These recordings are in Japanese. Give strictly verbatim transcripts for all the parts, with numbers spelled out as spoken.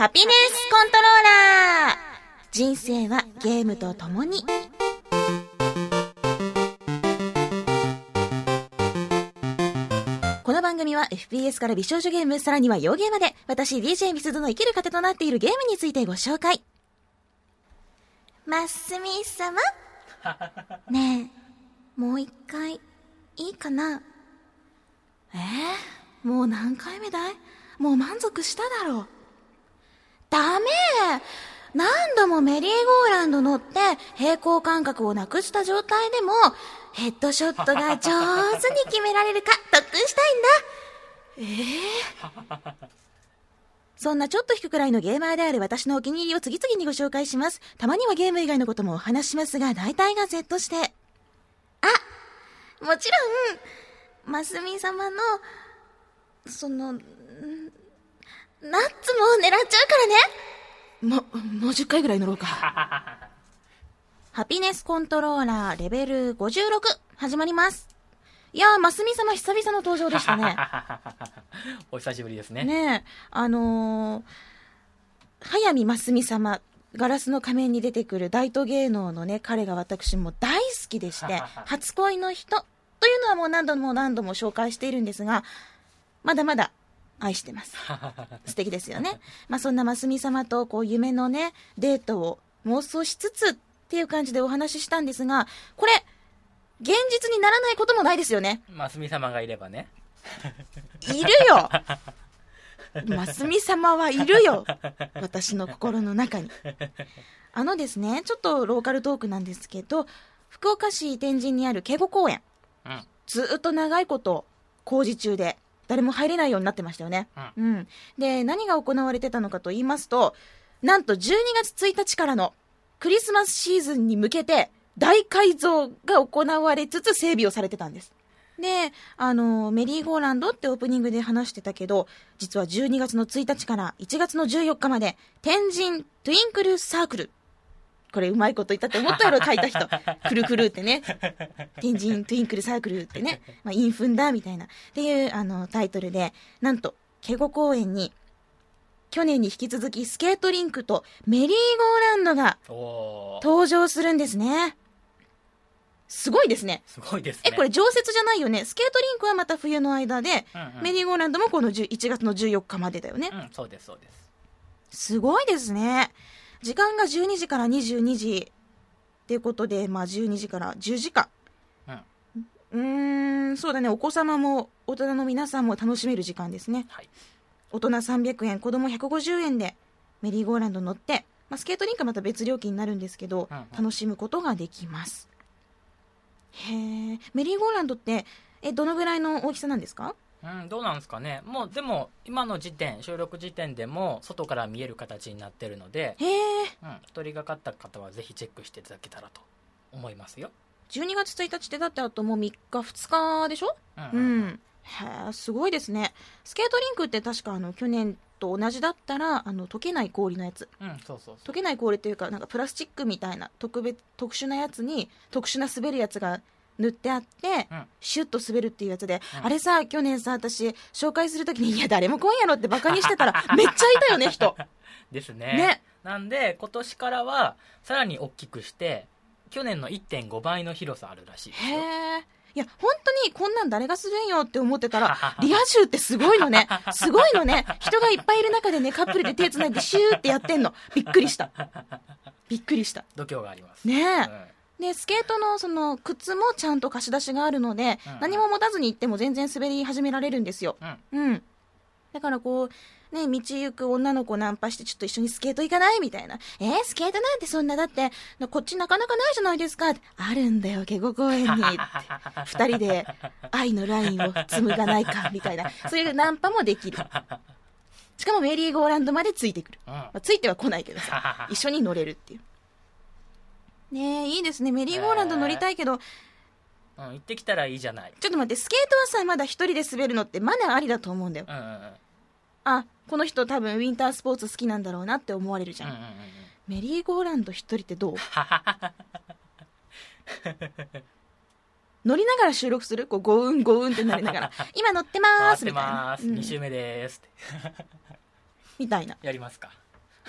ハピネスコントローラー。人生はゲームとともに。この番組は エフピーエス から美少女ゲーム、さらには洋ゲーまで、私 ディージェー ミスドの生きる糧となっているゲームについてご紹介。マスミ様ねえ、もう一回いいかな。えー、もう何回目だい。もう満足しただろう。ダメ、何度もメリーゴーランド乗って平行感覚をなくした状態でもヘッドショットが上手に決められるか特訓したいんだ。えーそんなちょっと引くくらいのゲーマーである私のお気に入りを次々にご紹介します。たまにはゲーム以外のこともお話しますが、大体が Z して。あ、もちろん、マスミ様の、その、ナッツも狙っちゃうからね。も、もうじゅっかいぐらい乗ろうか。ハピネスコントローラーレベルごじゅうろく、始まります。いやー、マスミ様久々の登場でしたね。お久しぶりですね。ねえ、あのー、早見マスミ様、ガラスの仮面に出てくる大都芸能のね、彼が私も大好きでして、初恋の人というのはもう何度も何度も紹介しているんですが、まだまだ愛してます。素敵ですよね。まあそんなマスミ様とこう夢のね、デートを妄想しつつっていう感じでお話ししたんですが、これ、現実にならないこともないですよね。マスミ様がいればね。いるよ。マスミ様はいるよ。私の心の中に。あのですね、ちょっとローカルトークなんですけど、福岡市天神にある警護公園、うん、ずっと長いこと工事中で誰も入れないようになってましたよね、うんうん、で何が行われてたのかと言いますと、なんとじゅうにがつついたちからのクリスマスシーズンに向けて大改造が行われつつ整備をされてたんです。で、あの、メリーゴーランドってオープニングで話してたけど、実はじゅうにがつのついたちからいちがつのじゅうよっかまで、天神トゥインクルサークル。これうまいこと言ったって思ったやろ、書いた人。くるくるってね。天神トゥインクルサークルってね。まあ、インフンだ、みたいな。っていう、あの、タイトルで、なんと、警護公園に、去年に引き続きスケートリンクとメリーゴーランドが登場するんですね。すごいですね。すごいですね。え、これ常設じゃないよね。スケートリンクはまた冬の間で、うんうん、メリーゴーランドもこのいちがつのじゅうよっかまでだよね。うん、そうです、そうです。すごいですね。時間がじゅうにじからにじゅうにじっていうことで、まあじゅうにじからじゅうじか。うん、うーん、そうだね。お子様も大人の皆さんも楽しめる時間ですね。はい。大人さんびゃくえん、子供ひゃくごじゅうえんでメリーゴーランド乗って、まあ、スケートリンクはまた別料金になるんですけど、うんうん、楽しむことができます。へー、メリーゴーランドってえどのぐらいの大きさなんですか？うん、どうなんですかね。もうでも今の時点、収録時点でも外から見える形になってるので、へー、うん、通りがかった方はぜひチェックしていただけたらと思いますよ。じゅうにがつついたちってだってあともうみっかふつかでしょ？うん、うんうん、へー、すごいですね。スケートリンクって確かあの去年と同じだったらあの溶けない氷のやつ、うん、そうそうそう、溶けない氷というかなんかプラスチックみたいな特別特殊なやつに特殊な滑るやつが塗ってあって、うん、シュッと滑るっていうやつで、うん、あれさ去年さ私紹介するときにいや誰も来んやろってバカにしてたらめっちゃいたよね人ですね。ね、なんで今年からはさらに大きくして去年の いってんごばいの広さあるらしいですよ。へー、いや本当にこんなん誰がするんよって思ってたらリア充ってすごいのね、すごいのね。人がいっぱいいる中でねカップルで手つないでシューってやってんの。びっくりした、びっくりした。度胸がありますねえ、うん、でスケートのその靴もちゃんと貸し出しがあるので、うん、何も持たずに行っても全然滑り始められるんですよ。うん、うん、だからこうね道行く女の子ナンパしてちょっと一緒にスケート行かないみたいな。えー、スケートなんてそんなだってこっちなかなかないじゃないですか。あるんだよ警護公園に二人で愛のラインを紡がないかみたいな、そういうナンパもできる。しかもメリーゴーランドまでついてくる、うん、まあ、ついては来ないけどさ一緒に乗れるっていうね。えいいですね。メリーゴーランド乗りたいけど、うん、行ってきたらいいじゃない。ちょっと待って、スケートはさまだ一人で滑るのってマナーありだと思うんだよ、うんうんうん、あ、この人多分ウィンタースポーツ好きなんだろうなって思われるじゃん、うんうんうん、メリーゴーランド一人ってどう乗りながら収録する、こうゴウンゴウンってなりながら今乗ってまーすみたいな、回ってます、うん、にしゅうめですみたいなやりますか。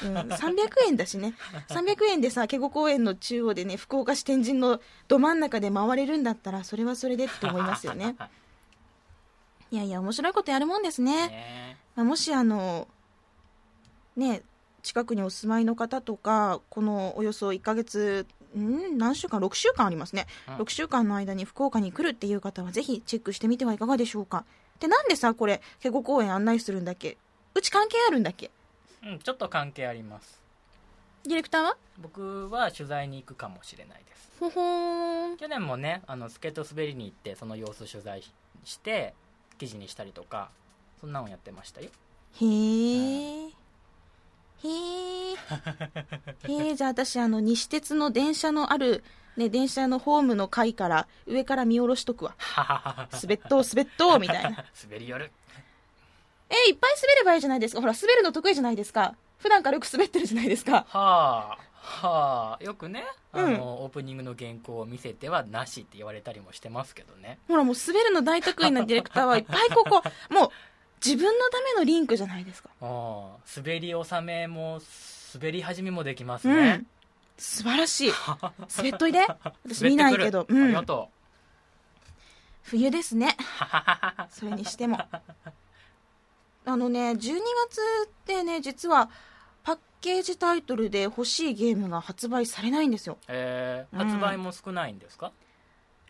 うん、さんびゃくえんだしね。さんびゃくえんでさ、ケゴ公園の中央でね、福岡市天神のど真ん中で回れるんだったら、それはそれでって思いますよね。いやいや、面白いことやるもんですね。ね、まあ、もしあのね、近くにお住まいの方とか、このおよそいっかげつ、ん何週間、ろくしゅうかんありますね、うん、ろくしゅうかんの間に福岡に来るっていう方はぜひチェックしてみてはいかがでしょうか。で、なんでさ、これケゴ公園案内するんだっけ、うち関係あるんだっけ。うん、ちょっと関係あります。ディレクターは、僕は取材に行くかもしれないです。ほほーん。去年もね、あのスケート滑りに行って、その様子取材して記事にしたりとか、そんなのやってましたよ。へー、うん、へーへー。じゃあ私、あの西鉄の電車のある、ね、電車のホームの階から上から見下ろしとくわ。滑っとう滑っとうみたいな。滑り寄る。えー、いっぱい滑ればいいじゃないですか。ほら、滑るの得意じゃないですか。普段からよく滑ってるじゃないですか。はあはあ。よくね、あの、うん、オープニングの原稿を見せてはなしって言われたりもしてますけどね。ほら、もう滑るの大得意なディレクターはいっぱいここもう自分のためのリンクじゃないですか。あ、滑り納めも滑り始めもできますね、うん、素晴らしい。滑っといで。私見ないけど、うん、ありがとう。冬ですね。それにしてもあのね、じゅうにがつってね、実はパッケージタイトルで欲しいゲームが発売されないんですよ。えー、発売も少ないんですか。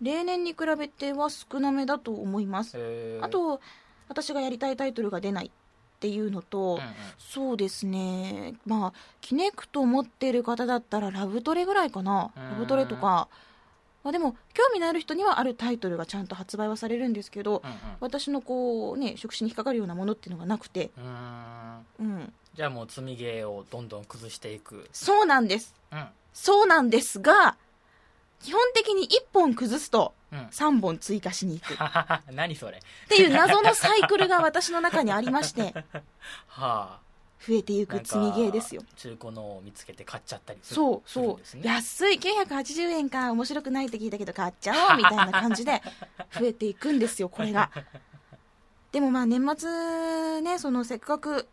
うん、例年に比べては少なめだと思います。えー、あと私がやりたいタイトルが出ないっていうのと、うんうん、そうですね、まあキネクト持ってる方だったらラブトレぐらいかな。ラブトレとか、まあ、でも興味のある人にはあるタイトルがちゃんと発売はされるんですけど、うんうん、私のこうね、職種に引っかかるようなものっていうのがなくて、うーん、うん、じゃあもう積みゲーをどんどん崩していく。そうなんです、うん、そうなんですが、基本的にいっぽん崩すとさんぼん追加しに行く、うん、何それっていう謎のサイクルが私の中にありましてはあ、増えていく積みゲーですよ。中古のを見つけて買っちゃったりする。そうそう、ね、安いきゅうひゃくはちじゅうえんか、面白くないって聞いたけど買っちゃおうみたいな感じで増えていくんですよ、これが。でもまあ年末ね、そのせっかく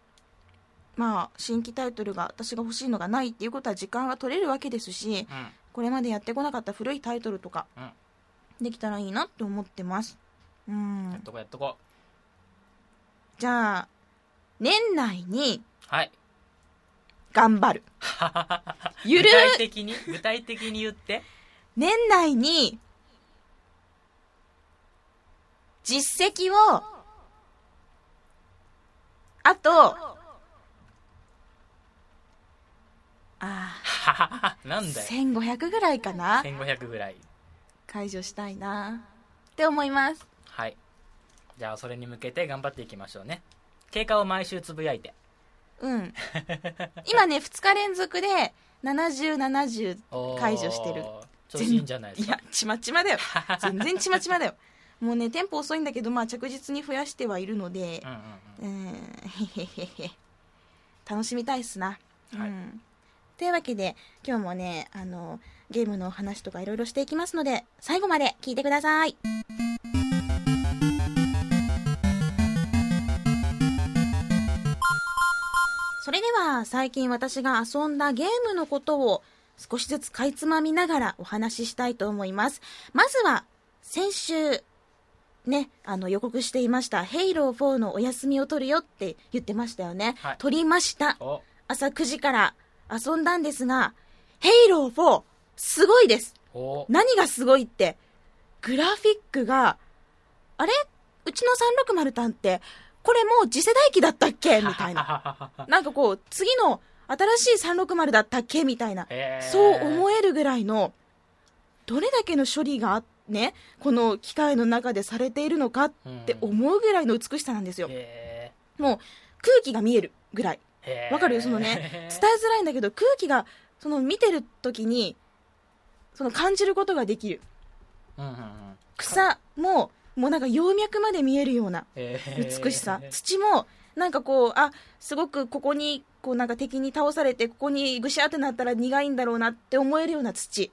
まあ新規タイトルが、私が欲しいのがないっていうことは時間が取れるわけですし、うん、これまでやってこなかった古いタイトルとか、うん、できたらいいなって思ってます。うん、やっとこやっとこ。じゃあ年内に頑張る、はい、ゆる具体的に具体的に言って。年内に実績を、あと、ああなんだよ、せんごひゃくぐらいかな。せんごひゃくぐらい解除したいなって思います。はい、じゃあそれに向けて頑張っていきましょうね。経過を毎週つぶやいて、うん今ねふつか連続でななじゅう、ななじゅう解除してる。調子いいんじゃないですか。いや、ちまちまだよ。全然ちまちまだよ。もうね、テンポ遅いんだけど、まあ着実に増やしてはいるので、うんうんうん、うんへへへ、楽しみたいっすな。はい、うん、というわけで今日もね、あのゲームのお話とかいろいろしていきますので、最後まで聞いてください。それでは最近私が遊んだゲームのことを少しずつかいつまみながらお話ししたいと思います。まずは先週ね、あの予告していました ヘイローフォー のお休みを取るよって言ってましたよね。はい、取りました。朝くじから遊んだんですが、ヘイローフォー すごいです。何がすごいって、グラフィックが、あれ、うちのさんろくまるさんってこれもう次世代機だったっけみたいななんかこう、次の新しいさんろくまるだったっけみたいな、そう思えるぐらいの、どれだけの処理がね、この機械の中でされているのかって思うぐらいの美しさなんですよ。もう空気が見えるぐらい。わかるよ、そのね、伝えづらいんだけど、空気がその見てる時にその感じることができる、うんうんうん、草ももうなんか葉脈まで見えるような美しさ、土もなんかこう、あ、すごくここにこうなんか敵に倒されて、ここにぐしゃってなったら苦いんだろうなって思えるような土、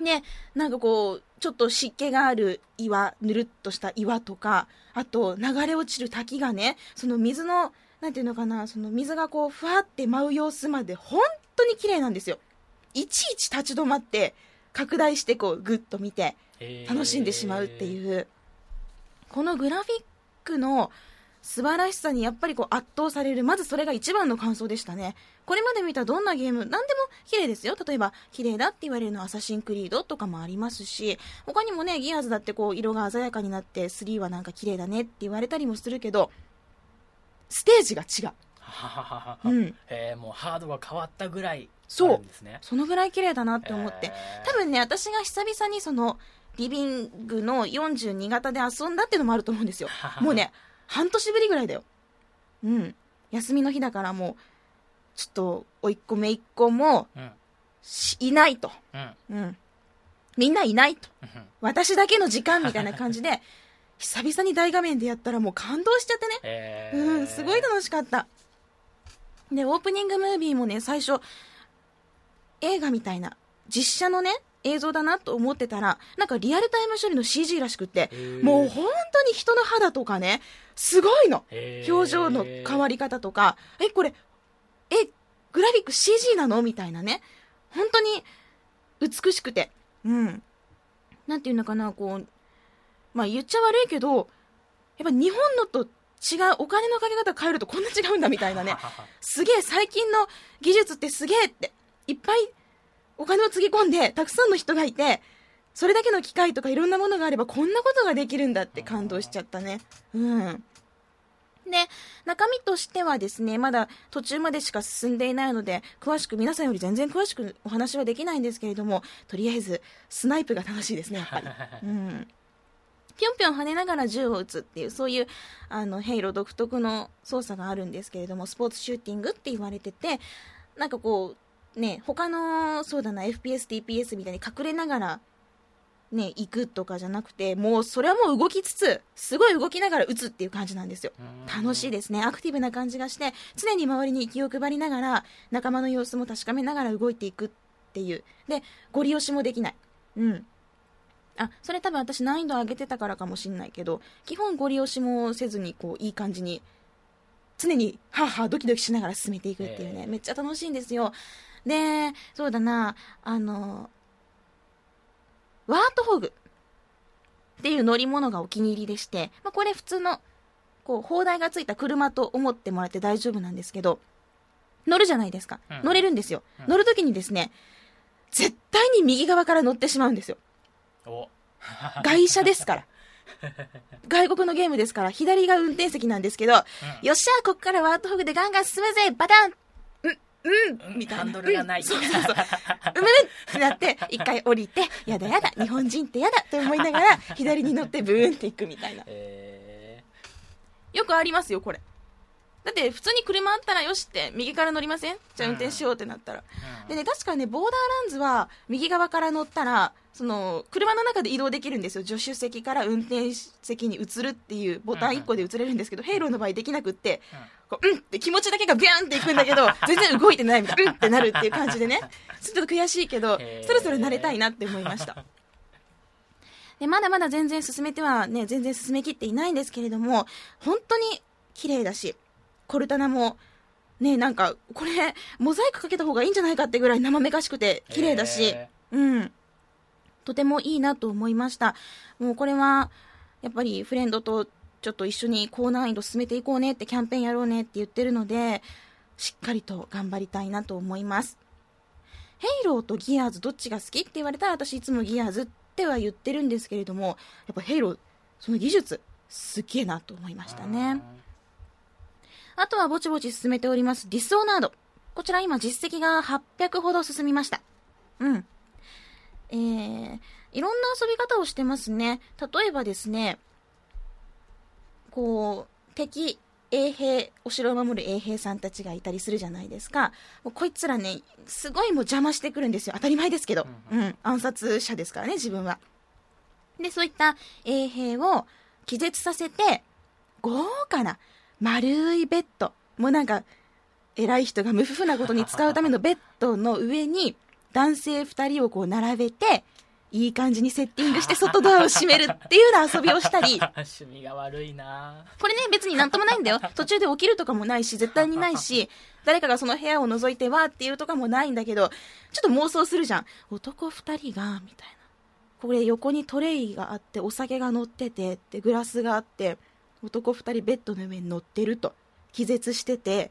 ね、なんかこうちょっと湿気がある岩、ぬるっとした岩とか、あと流れ落ちる滝がね、その水のなんていうのかな、その水がこうふわって舞う様子まで本当に綺麗なんですよ。いちいち立ち止まって拡大してこうグッと見て楽しんでしまうっていう、このグラフィックの素晴らしさにやっぱりこう圧倒される。まずそれが一番の感想でしたね。これまで見たどんなゲーム何でも綺麗ですよ。例えば綺麗だって言われるのはアサシンクリードとかもありますし、他にもね、ギアーズだってこう色が鮮やかになってスリーはなんか綺麗だねって言われたりもするけど、ステージが違ううん、えー、もうハードが変わったぐらいあるんですね。そう、そのぐらい綺麗だなって思って、えー、多分ね、私が久々にそのリビングのよんじゅうに型で遊んだっていうのもあると思うんですよもうね、半年ぶりぐらいだよ。うん、休みの日だからもうちょっとおいっ子めいっ子も、うん、いないと、うんうん、みんないないと私だけの時間みたいな感じで久々に大画面でやったらもう感動しちゃってね、えーうん、すごい楽しかった。でオープニングムービーもね、最初映画みたいな実写のね映像だなと思ってたら、なんかリアルタイム処理の シージー らしくって、もう本当に人の肌とかねすごいの、表情の変わり方とか、えこれえグラフィック シージー なのみたいなね、本当に美しくて、うん、なんていうのかな、こうまあ言っちゃ悪いけど、やっぱ日本のと違うお金のかけ方変えるとこんな違うんだみたいなねすげえ最近の技術ってすげえって、いっぱいお金をつぎ込んでたくさんの人がいて、それだけの機械とかいろんなものがあればこんなことができるんだって感動しちゃったね。うん。で、中身としてはですね、まだ途中までしか進んでいないので、詳しく皆さんより全然詳しくお話はできないんですけれども、とりあえずスナイプが楽しいですね、やっぱり。うん。ぴょんぴょん跳ねながら銃を撃つっていう、そういうあのヘイロ独特の操作があるんですけれども、スポーツシューティングって言われてて、なんかこうね、他のそうだな エフピーエス、ティーピーエス みたいに隠れながら、ね、行くとかじゃなくて、もうそれはもう動きつつ、すごい動きながら打つっていう感じなんですよ。楽しいですね。アクティブな感じがして、常に周りに気を配りながら仲間の様子も確かめながら動いていくっていう。でゴリ押しもできない、うん、あそれ多分私難易度上げてたからかもしれないけど、基本ゴリ押しもせずにこういい感じに常にハーハードキドキしながら進めていくっていうね、めっちゃ楽しいんですよ。で、そうだな、あの、ワートホグっていう乗り物がお気に入りでして、まあ、これ普通の、こう、砲台がついた車と思ってもらって大丈夫なんですけど、乗るじゃないですか。乗れるんですよ。うん、乗るときにですね、絶対に右側から乗ってしまうんですよ。お外車ですから。外国のゲームですから、左が運転席なんですけど、うん、よっしゃ、こっからワートホグでガンガン進むぜバタンうんみたいな、ハンドルがない、うん、そうそうそううむむってなって一回降りてやだやだ日本人ってやだって思いながら左に乗ってブーンっていくみたいな、えー、よくありますよこれ。だって普通に車あったらよしって右から乗りません？じゃあ運転しようってなったら、うん、でね、確かねボーダーランズは右側から乗ったらその車の中で移動できるんですよ。助手席から運転席に移るっていうボタンいっこで移れるんですけど、ヘイローの場合できなくって、うん、こう、うんって気持ちだけがビューンっていくんだけど全然動いてないみたいな、うんってなるっていう感じでね、ちょっと悔しいけどそろそろ慣れたいなって思いました。でまだまだ全然進めてはね、全然進めきっていないんですけれども、本当に綺麗だし、コルタナもね、なんかこれモザイクかけた方がいいんじゃないかってぐらい生めかしくて綺麗だし、うんとてもいいなと思いました。もうこれはやっぱりフレンドとちょっと一緒に高難易度進めていこうねって、キャンペーンやろうねって言ってるので、しっかりと頑張りたいなと思います。ヘイローとギアーズどっちが好きって言われたら、私いつもギアーズっては言ってるんですけれども、やっぱヘイローその技術すげえなと思いましたね。あとはぼちぼち進めておりますディスオナード、こちら今実績がはっぴゃくほど進みました。うんえー、いろんな遊び方をしてますね。例えばですね、こう敵衛兵、お城を守る衛兵さんたちがいたりするじゃないですか。もうこいつらねすごいもう邪魔してくるんですよ。当たり前ですけど、うん、暗殺者ですからね自分は。でそういった衛兵を気絶させて、豪華な丸いベッド、もうなんか偉い人が無夫婦なことに使うためのベッドの上に男性ふたりをこう並べていい感じにセッティングして外ドアを閉めるっていうような遊びをしたり趣味が悪いな。これね別になんともないんだよ。途中で起きるとかもないし絶対にないし誰かがその部屋を覗いてわーっていうとかもないんだけどちょっと妄想するじゃん。男ふたりがみたいな、これ横にトレイがあってお酒が乗っててでグラスがあって男ふたりベッドの上に乗ってると気絶してて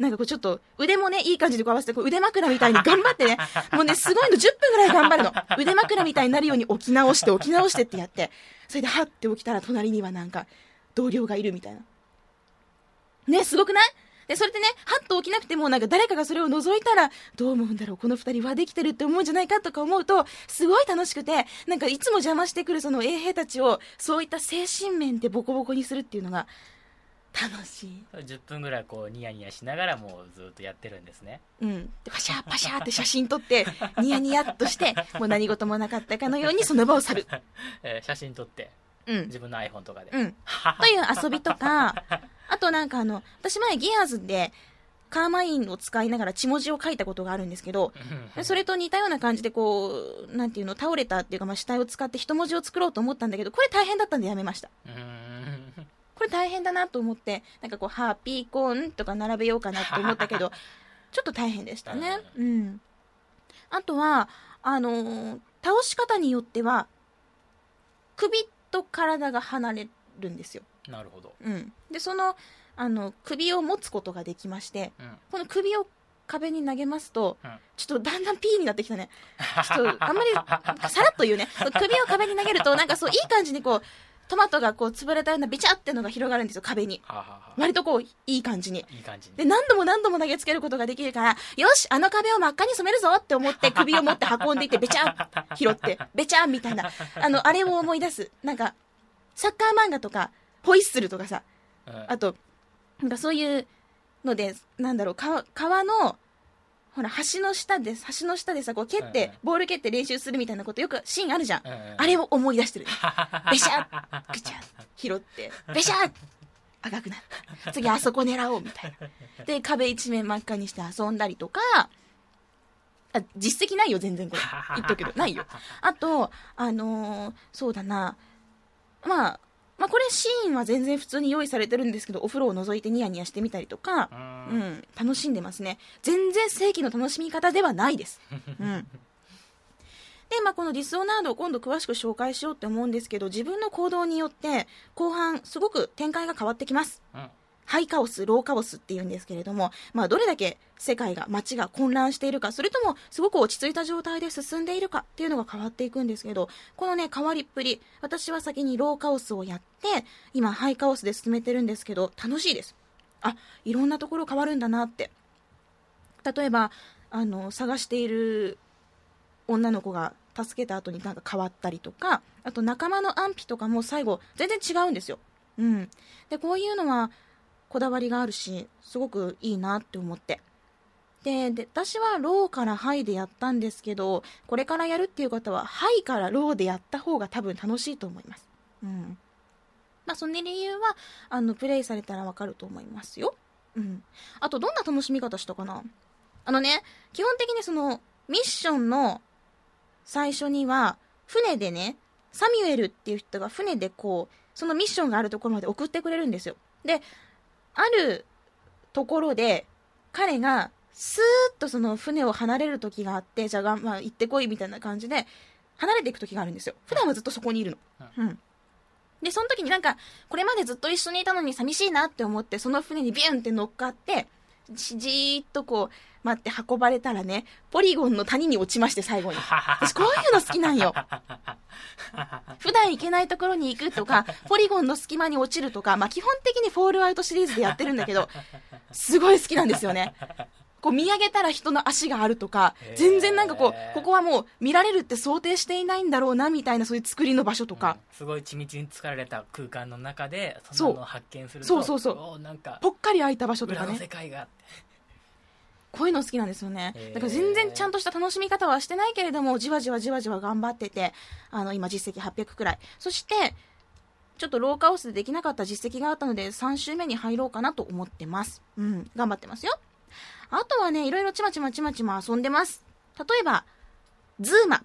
なんかこうちょっと腕もねいい感じでこう合わせてこう腕枕みたいに頑張ってねもうねすごいのじゅっぷんぐらい頑張るの腕枕みたいになるように起き直して起き直してってやってそれでハッて起きたら隣にはなんか同僚がいるみたいなねすごくない？でそれでねハッと起きなくてもなんか誰かがそれを覗いたらどう思うんだろうこの二人はできてるって思うんじゃないかとか思うとすごい楽しくてなんかいつも邪魔してくるその衛兵たちをそういった精神面でボコボコにするっていうのが楽しい。じゅっぷんぐらいこうニヤニヤしながらもうずっとやってるんですね。うん。でパシャパシャって写真撮ってニヤニヤっとしてもう何事もなかったかのようにその場を去る。えー、写真撮って、うん、自分の iPhone とかで。うん。という遊びとか、あとなんかあの私前ギアーズでカーマインを使いながら血文字を書いたことがあるんですけど、それと似たような感じでこうなんていうの倒れたっていうかまあ死体を使って一文字を作ろうと思ったんだけどこれ大変だったんでやめました。うーんこれ大変だなと思ってなんかこうハーピーコーンとか並べようかなと思ったけどちょっと大変でしたね、うん、あとはあのー、倒し方によっては首と体が離れるんですよ。なるほど、うん、でその、あの首を持つことができまして、うん、この首を壁に投げますと、うん、ちょっとだんだんピーになってきたね。ちょっとあんまりさらっと言うね。首を壁に投げるとなんかそういい感じにこうトマトがこう潰れたようなビチャってのが広がるんですよ壁に。ははは割とこういい感じに。いい感じに。で何度も何度も投げつけることができるから、よしあの壁を真っ赤に染めるぞって思って首を持って運んでいってベチャン拾ってベチャンみたいなあのあれを思い出す。なんかサッカー漫画とかホイッスルとかさ、うん、あとなんかそういうのでなんだろう川川のほら橋の下で橋の下でさこう蹴ってボール蹴って練習するみたいなことよくシーンあるじゃん、うんうん、あれを思い出してる。ベシャッグチャッ拾ってベシャッ赤くなった次あそこ狙おうみたいなで壁一面真っ赤にして遊んだりとか。あ実績ないよ全然これ言っとくけどないよ。あとあのー、そうだなまあまあこれシーンは全然普通に用意されてるんですけどお風呂を覗いてニヤニヤしてみたりとか、うん、楽しんでますね。全然正規の楽しみ方ではないです、うん、で、まあ、このディスオナードを今度詳しく紹介しようって思うんですけど自分の行動によって後半すごく展開が変わってきます、うん、ハイカオスローカオスっていうんですけれども、まあ、どれだけ世界が街が混乱しているかそれともすごく落ち着いた状態で進んでいるかっていうのが変わっていくんですけどこのね変わりっぷり私は先にローカオスをやって今ハイカオスで進めてるんですけど楽しいです。あいろんなところ変わるんだなって。例えばあの探している女の子が助けた後になんか変わったりとかあと仲間の安否とかも最後全然違うんですよ、うん、でこういうのはこだわりがあるしすごくいいなって思ってで, で私はローからハイでやったんですけどこれからやるっていう方はハイからローでやった方が多分楽しいと思います、うん、まあその理由はあのプレイされたらわかると思いますよ、うん、あとどんな楽しみ方したかな。あのね基本的にそのミッションの最初には船でねサミュエルっていう人が船でこうそのミッションがあるところまで送ってくれるんですよ。であるところで彼がスーッとその船を離れる時があってじゃあ、まあ、行ってこいみたいな感じで離れていく時があるんですよ。普段はずっとそこにいるの、うん、でその時になんかこれまでずっと一緒にいたのに寂しいなって思ってその船にビュンって乗っかってじーっとこう待って運ばれたらねポリゴンの谷に落ちまして最後に私こういうの好きなんよ。普段行けないところに行くとかポリゴンの隙間に落ちるとか、まあ、基本的にフォールアウトシリーズでやってるんだけどすごい好きなんですよね。こう見上げたら人の足があるとか全然なんかこうここはもう見られるって想定していないんだろうなみたいなそういう作りの場所とか、うん、すごい緻密に作られた空間の中でそんなのを発見するとそうそうそうそうなんかぽっかり空いた場所とかね裏の世界がこういうの好きなんですよね。だから全然ちゃんとした楽しみ方はしてないけれどもじわじわじわじわ頑張っててあの今実績はっぴゃくくらいそしてちょっとローカオスでできなかった実績があったのでさん週目に入ろうかなと思ってます、うん、頑張ってますよ。あとはねいろいろちまちまちまちま遊んでます。例えばズーマ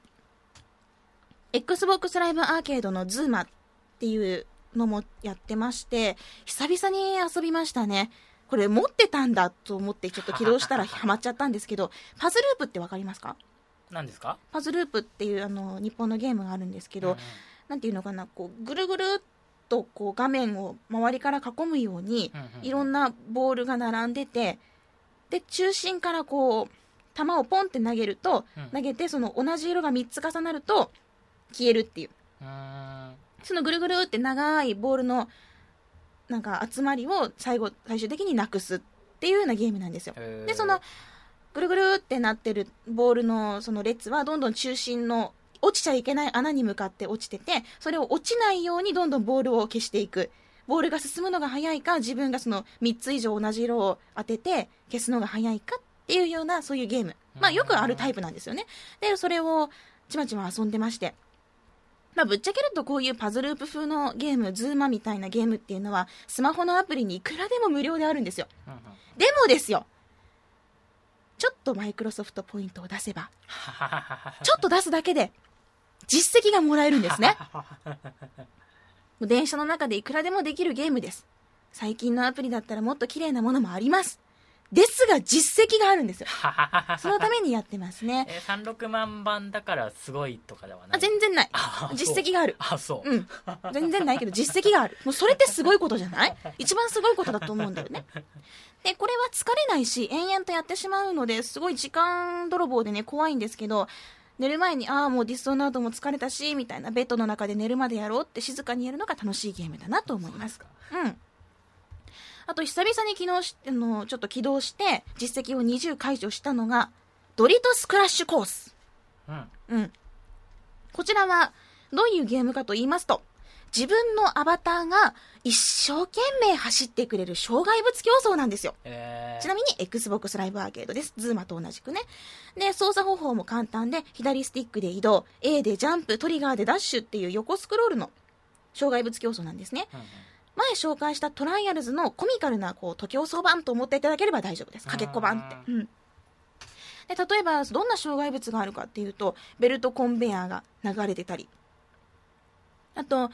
Xbox ライブアーケードのズーマっていうのもやってまして、久々に遊びましたね。これ持ってたんだと思ってちょっと起動したらハマっちゃったんですけど、パズループってわかりますか？何ですか？パズループっていうあの日本のゲームがあるんですけど、うん、なんていうのかな、こうぐるぐるっとこう画面を周りから囲むように、うんうんうん、いろんなボールが並んでて、で中心からこう球をポンって投げると、うん、投げてその同じ色がみっつ重なると消えるっていう、うーん、そのぐるぐるって長いボールのなんか集まりを最後最終的になくすっていうようなゲームなんですよ。でそのぐるぐるってなってるボールのその列はどんどん中心の落ちちゃいけない穴に向かって落ちてて、それを落ちないようにどんどんボールを消していく、ボールが進むのが早いか、自分がそのみっつ以上同じ色を当てて消すのが早いかっていうような、そういうゲーム、まあよくあるタイプなんですよね。でそれをちまちま遊んでまして、まあ、ぶっちゃけるとこういうパズループ風のゲーム、ズーマみたいなゲームっていうのはスマホのアプリにいくらでも無料であるんですよ。でもですよ、ちょっとマイクロソフトポイントを出せばちょっと出すだけで実績がもらえるんですね。電車の中でいくらでもできるゲームです。最近のアプリだったらもっと綺麗なものもあります。ですが実績があるんですよ。そのためにやってますね。えー、さんじゅうろくまんばんだからすごいとかではない？あ、全然ない。実績がある。あ、そう。うん。全然ないけど実績がある。もうそれってすごいことじゃない？一番すごいことだと思うんだよね。で、これは疲れないし、延々とやってしまうのですごい時間泥棒でね、怖いんですけど、寝る前に、ああ、もうディストナートも疲れたし、みたいな、ベッドの中で寝るまでやろうって静かにやるのが楽しいゲームだなと思います。そうですか。うん。あと久々に昨日しあのちょっと起動して実績をにじゅう解除したのがドリトスクラッシュコース、うんうん、こちらはどういうゲームかと言いますと、自分のアバターが一生懸命走ってくれる障害物競争なんですよ。えー、ちなみに Xbox ライブアーケードです。ズーマと同じくね。で操作方法も簡単で、左スティックで移動、 A でジャンプ、トリガーでダッシュっていう横スクロールの障害物競争なんですね。うん、前紹介したトライアルズのコミカルなこう徒競走版と思っていただければ大丈夫です。かけっこ版って、うん、で例えばどんな障害物があるかっていうと、ベルトコンベヤーが流れてたり、あと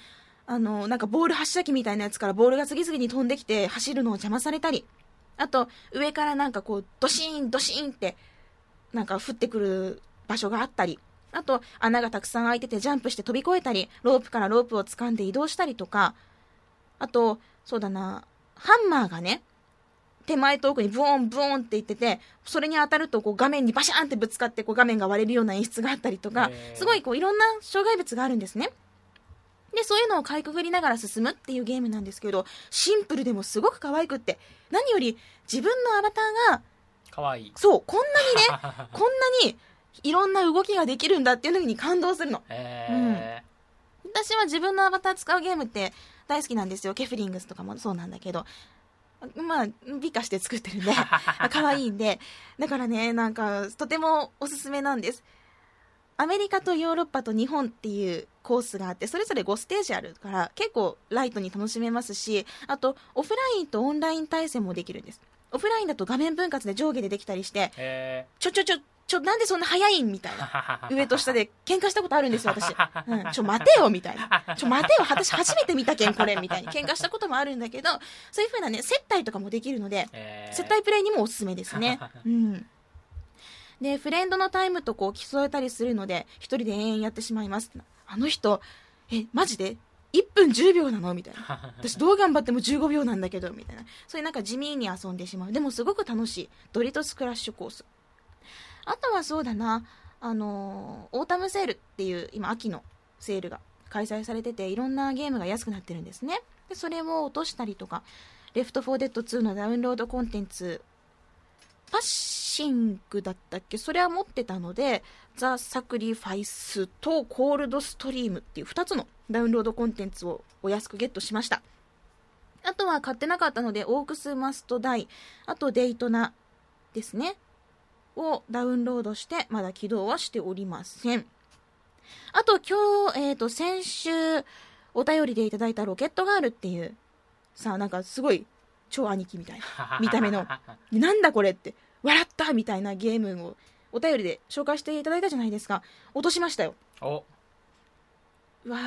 あのなんかボール発射機みたいなやつからボールが次々に飛んできて走るのを邪魔されたり、あと上からなんかこうドシーンドシーンってなんか降ってくる場所があったり、あと穴がたくさん開いててジャンプして飛び越えたり、ロープからロープを掴んで移動したりとか、あとそうだな、ハンマーがね手前と奥にブオンブオンっていってて、それに当たるとこう画面にバシャンってぶつかってこう画面が割れるような演出があったりとか、すごいこういろんな障害物があるんですね。でそういうのをかいくぐりながら進むっていうゲームなんですけど、シンプルでもすごく可愛くって、何より自分のアバターが可愛い。そう、こんなにねこんなにいろんな動きができるんだっていうのに感動するの。へー、うん、私は自分のアバター使うゲームって大好きなんですよ。ケフリングスとかもそうなんだけど、まあ美化して作ってるんで可愛いんで、だからね、なんかとてもおすすめなんです。アメリカとヨーロッパと日本っていうコースがあって、それぞれごステージあるから結構ライトに楽しめますし、あとオフラインとオンライン対戦もできるんです。オフラインだと画面分割で上下でできたりして、ちょちょちょちょ、なんでそんな早いんみたいな。上と下で喧嘩したことあるんですよ、私。うん、ちょ、待てよみたいな。ちょ、待てよ、私初めて見たけん、これみたいに。喧嘩したこともあるんだけど、そういう風なね、接待とかもできるので、えー、接待プレイにもおすすめですね。うん。で、フレンドのタイムとこう、競えたりするので、一人で延々やってしまいます。あの人、え、マジでいっぷんじゅうびょうなのみたいな。私どう頑張ってもじゅうごびょうなんだけど、みたいな。そういうなんか地味に遊んでしまう。でもすごく楽しい。ドリトスクラッシュコース。あとはそうだな、あのー、オータムセールっていう今秋のセールが開催されてて、いろんなゲームが安くなってるんですね。でそれを落としたりとか、レフトフォーデッドツーのダウンロードコンテンツ、パッシングだったっけ、それは持ってたので、ザ・サクリファイスとコールドストリームっていうふたつのダウンロードコンテンツをお安くゲットしました。あとは買ってなかったので、オークスマストダイ、あとデイトナですねをダウンロードして、まだ起動はしておりません。あと今日、えーと、先週お便りでいただいたロケットガールっていうさ、なんかすごい超兄貴みたいな見た目のなんだこれって笑ったみたいなゲームをお便りで紹介していただいたじゃないですか。落としましたよ。おわ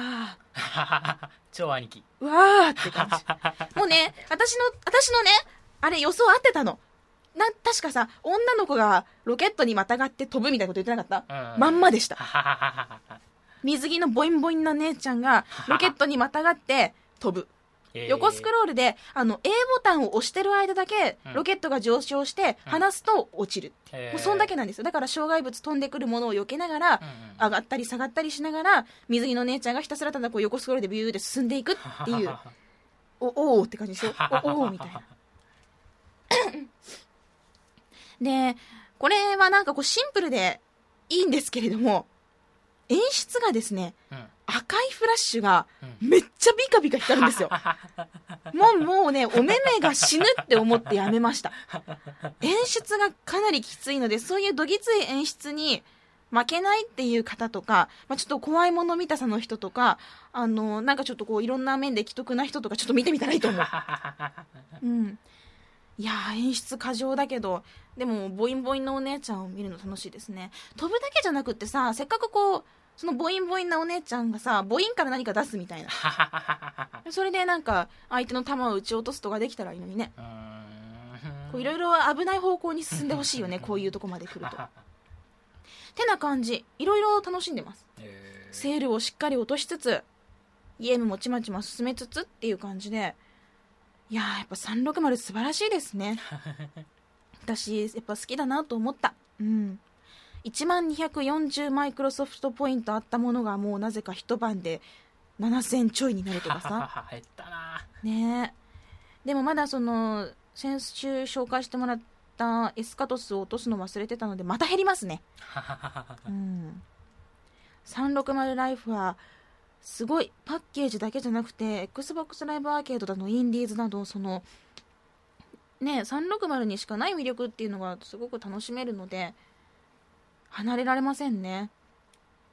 ー超兄貴わーって感じもうね、私の私のねあれ予想合ってたのな、確かさ女の子がロケットにまたがって飛ぶみたいなこと言ってなかった、うん、まんまでした水着のボインボインな姉ちゃんがロケットにまたがって飛ぶ横スクロールであの A ボタンを押してる間だけロケットが上昇して離すと落ちるって、うん、もうそんだけなんですよ。だから障害物飛んでくるものを避けながら、うん、上がったり下がったりしながら水着の姉ちゃんがひたすらただこう横スクロールでビューって進んでいくっていうおおーって感じですよ。おおーみたいなでこれはなんかこうシンプルでいいんですけれども、演出がですね、うん、赤いフラッシュがめっちゃビカビカ光るんですよもう、もうねお目目が死ぬって思ってやめました演出がかなりきついので、そういうどぎつい演出に負けないっていう方とか、まあ、ちょっと怖いもの見たさの人とか、あのなんかちょっとこういろんな面で奇特な人とかちょっと見てみたらいいと思ううん。いやー演出過剰だけど、でもボインボインのお姉ちゃんを見るの楽しいですね。飛ぶだけじゃなくってさ、せっかくこうそのボインボインなお姉ちゃんがさボインから何か出すみたいなそれでなんか相手の球を打ち落とすとかできたらいいのにね。こういろいろ危ない方向に進んでほしいよねこういうとこまで来るとてな感じ、いろいろ楽しんでます。セールをしっかり落としつつゲームもちまちま進めつつっていう感じで、いやーやっぱさんびゃくろくじゅう素晴らしいですね私やっぱ好きだなと思った、うん、いちまんにひゃくよんじゅうマイクロソフトポイントあったものがもうなぜか一晩でななせんちょいになるとかさ減ったな、ね、でもまだその先週紹介してもらったエスカトスを落とすの忘れてたのでまた減りますね、うん、さんびゃくろくじゅうライフはすごいパッケージだけじゃなくて Xbox ライブアーケードだのインディーズなどその、ね、さんびゃくろくじゅうにしかない魅力っていうのがすごく楽しめるので離れられませんね。